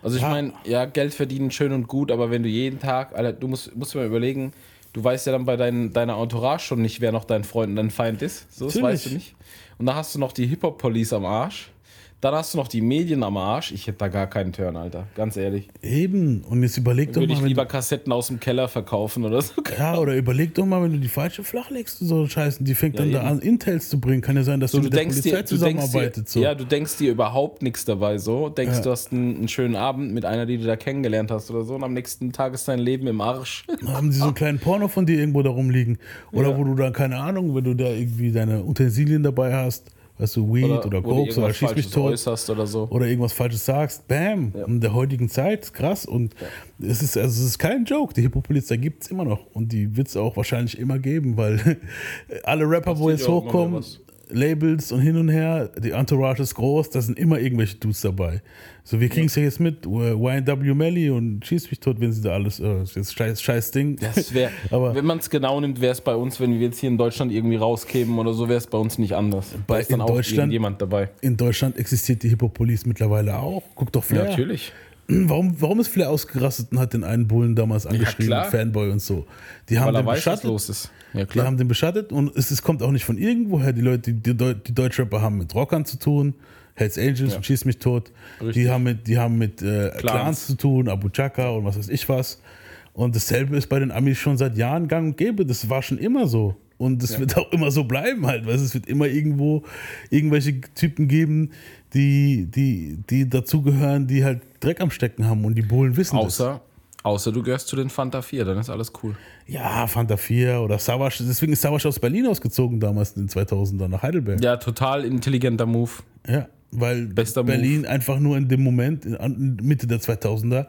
Also ich meine, ja, Geld verdienen schön und gut, aber wenn du jeden Tag, Alter, du musst, musst dir mal überlegen, du weißt ja dann bei dein, deiner Entourage schon nicht, wer noch dein Freund und dein Feind ist. So, das weißt du nicht. Und dann hast du noch die Hip-Hop-Police am Arsch. Dann hast du noch die Medien am Arsch. Ich hätte da gar keinen Turn, Alter. Ganz ehrlich. Eben. Und jetzt überleg doch mal. Würde ich lieber Kassetten aus dem Keller verkaufen oder so. Ja, oder überleg doch mal, wenn du die falsche flachlegst und so Scheiße, die fängt ja, dann eben. da an, Intels zu bringen. Kann ja sein, dass so, du mit du der Polizei dir, zusammenarbeitet. Dir, so. Ja, du denkst dir überhaupt nichts dabei so. Denkst, ja. du hast einen, einen schönen Abend mit einer, die du da kennengelernt hast oder so. Und am nächsten Tag ist dein Leben im Arsch. Dann haben sie so einen kleinen Porno von dir irgendwo da rumliegen. Oder ja. wo du dann, keine Ahnung, wenn du da irgendwie deine Utensilien dabei hast. Weißt du, Weed oder, oder Koks oder schieß mich tot oder, so. Oder irgendwas Falsches sagst, bam, ja. in der heutigen Zeit, krass. Und ja. es ist, also es ist kein Joke, die Hip-Hop-Polizei gibt es immer noch und die wird es auch wahrscheinlich immer geben, weil alle Rapper, wo jetzt hochkommen, Labels und hin und her, die Entourage ist groß, da sind immer irgendwelche Dudes dabei. So, wir kriegen es ja. ja jetzt mit, Y N W Melly und schieß mich tot, wenn sie da alles, äh, jetzt scheiß, scheiß Ding. Das wär, aber wenn man es genau nimmt, wäre es bei uns, wenn wir jetzt hier in Deutschland irgendwie rauskämen oder so, wäre es bei uns nicht anders. Da ist dann auch irgendjemand dabei. In Deutschland existiert die Hip-Hop-Police mittlerweile auch. Guck doch Flair. Ja, natürlich. Warum, warum ist Flair ausgerastet und hat den einen Bullen damals angeschrieben, ja, Fanboy und so? Die haben Weil den weiß, beschattet. Los ist. Ja, klar. Die haben den beschattet und es, es kommt auch nicht von irgendwoher. Die Leute, die, die Deutschrapper haben mit Rockern zu tun, Hells Angels ja. und Schieß mich tot. Richtig. Die haben mit, die haben mit äh, Clans. Clans zu tun, Abu Chaka und was weiß ich was. Und dasselbe ist bei den Amis schon seit Jahren gang und gäbe. Das war schon immer so. Und das ja. wird auch immer so bleiben halt, weil es wird immer irgendwo irgendwelche Typen geben, die, die, die dazugehören, die halt Dreck am Stecken haben und die Bullen wissen außer, das. Außer du gehörst zu den Fanta vier, dann ist alles cool. Ja, Fanta vier oder Savage, deswegen ist Savage aus Berlin ausgezogen damals in den zweitausender nach Heidelberg. Ja, total intelligenter Move. Ja, weil Bester Berlin Move. Einfach nur in dem Moment, in Mitte der zweitausender,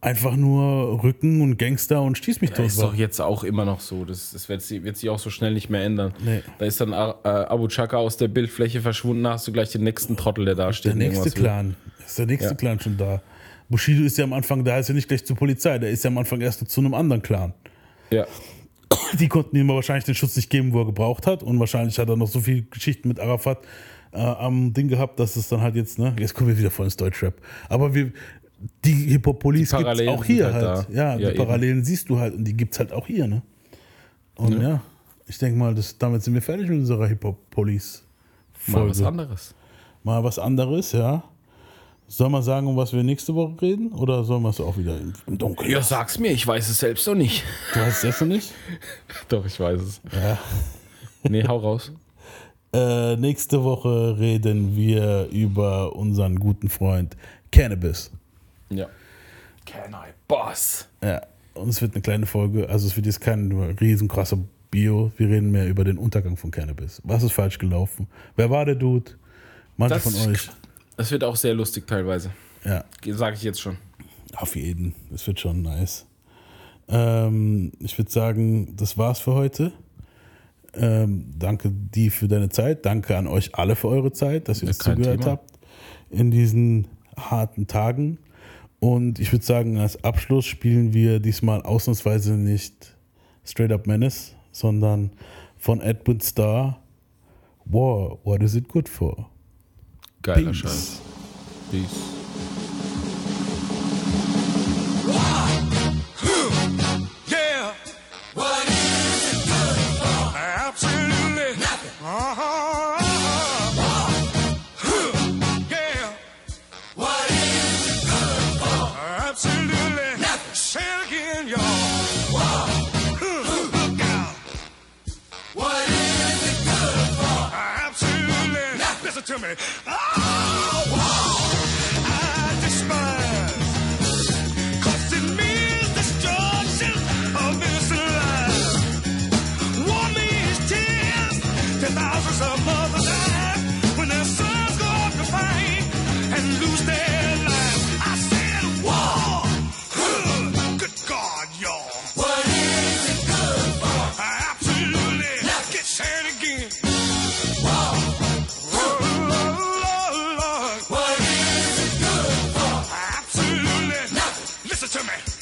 einfach nur Rücken und Gangster und stieß mich tot. Das ist doch jetzt auch immer noch so. Das, das wird, sich, wird sich auch so schnell nicht mehr ändern. Nee. Da ist dann äh, Abu Chaka aus der Bildfläche verschwunden, da hast du gleich den nächsten Trottel, der da steht. Der nächste Clan. Ist der nächste ja. Clan schon da. Bushido ist ja am Anfang, da ist ja nicht gleich zur Polizei, der ist ja am Anfang erst zu einem anderen Clan. Ja. Die konnten ihm wahrscheinlich den Schutz nicht geben, wo er gebraucht hat. Und wahrscheinlich hat er noch so viele Geschichten mit Arafat äh, am Ding gehabt, dass es dann halt jetzt, ne, jetzt kommen wir wieder voll ins Deutschrap. Aber wir. Die Hip-Hop-Police gibt es auch hier halt. halt. Ja, ja, die Parallelen eben. Siehst du halt und die gibt es halt auch hier. Ne? Und ja, ja ich denke mal, das, damit sind wir fertig mit unserer Hip-Hop-Police-Folge. Mal was anderes. Mal was anderes, ja. Sollen wir sagen, um was wir nächste Woche reden? Oder sollen wir es auch wieder im Dunkeln? Ja, sag's mir, ich weiß es selbst noch nicht. Du weißt es selbst noch nicht? Doch, ich weiß es. Ja. Nee, hau raus. Äh, nächste Woche reden wir über unseren guten Freund Cannabis. Ja. Can I Boss? Ja, und es wird eine kleine Folge, also es wird jetzt kein riesen krasser Bio, wir reden mehr über den Untergang von Cannabis. Was ist falsch gelaufen? Wer war der Dude? Manche das, von euch. Es wird auch sehr lustig teilweise. Ja. Sage ich jetzt schon. Auf jeden, es wird schon nice. Ähm, ich würde sagen, das war's für heute. Ähm, danke dir für deine Zeit, danke an euch alle für eure Zeit, dass ihr ja, uns zugehört Thema. habt in diesen harten Tagen. Und ich würde sagen, als Abschluss spielen wir diesmal ausnahmsweise nicht Straight Up Menace, sondern von Edwin Starr, War, What Is It Good For? Geiler Scheiß. Peace. To me. Oh, war, I despise, 'cause it means destruction of innocent lives. War means tears to thousands of mothers' eyes when their sons go out to fight and lose their lives. I said war, huh. Good God, y'all. What is it good for? Absolutely. Let's get said again. War. To me.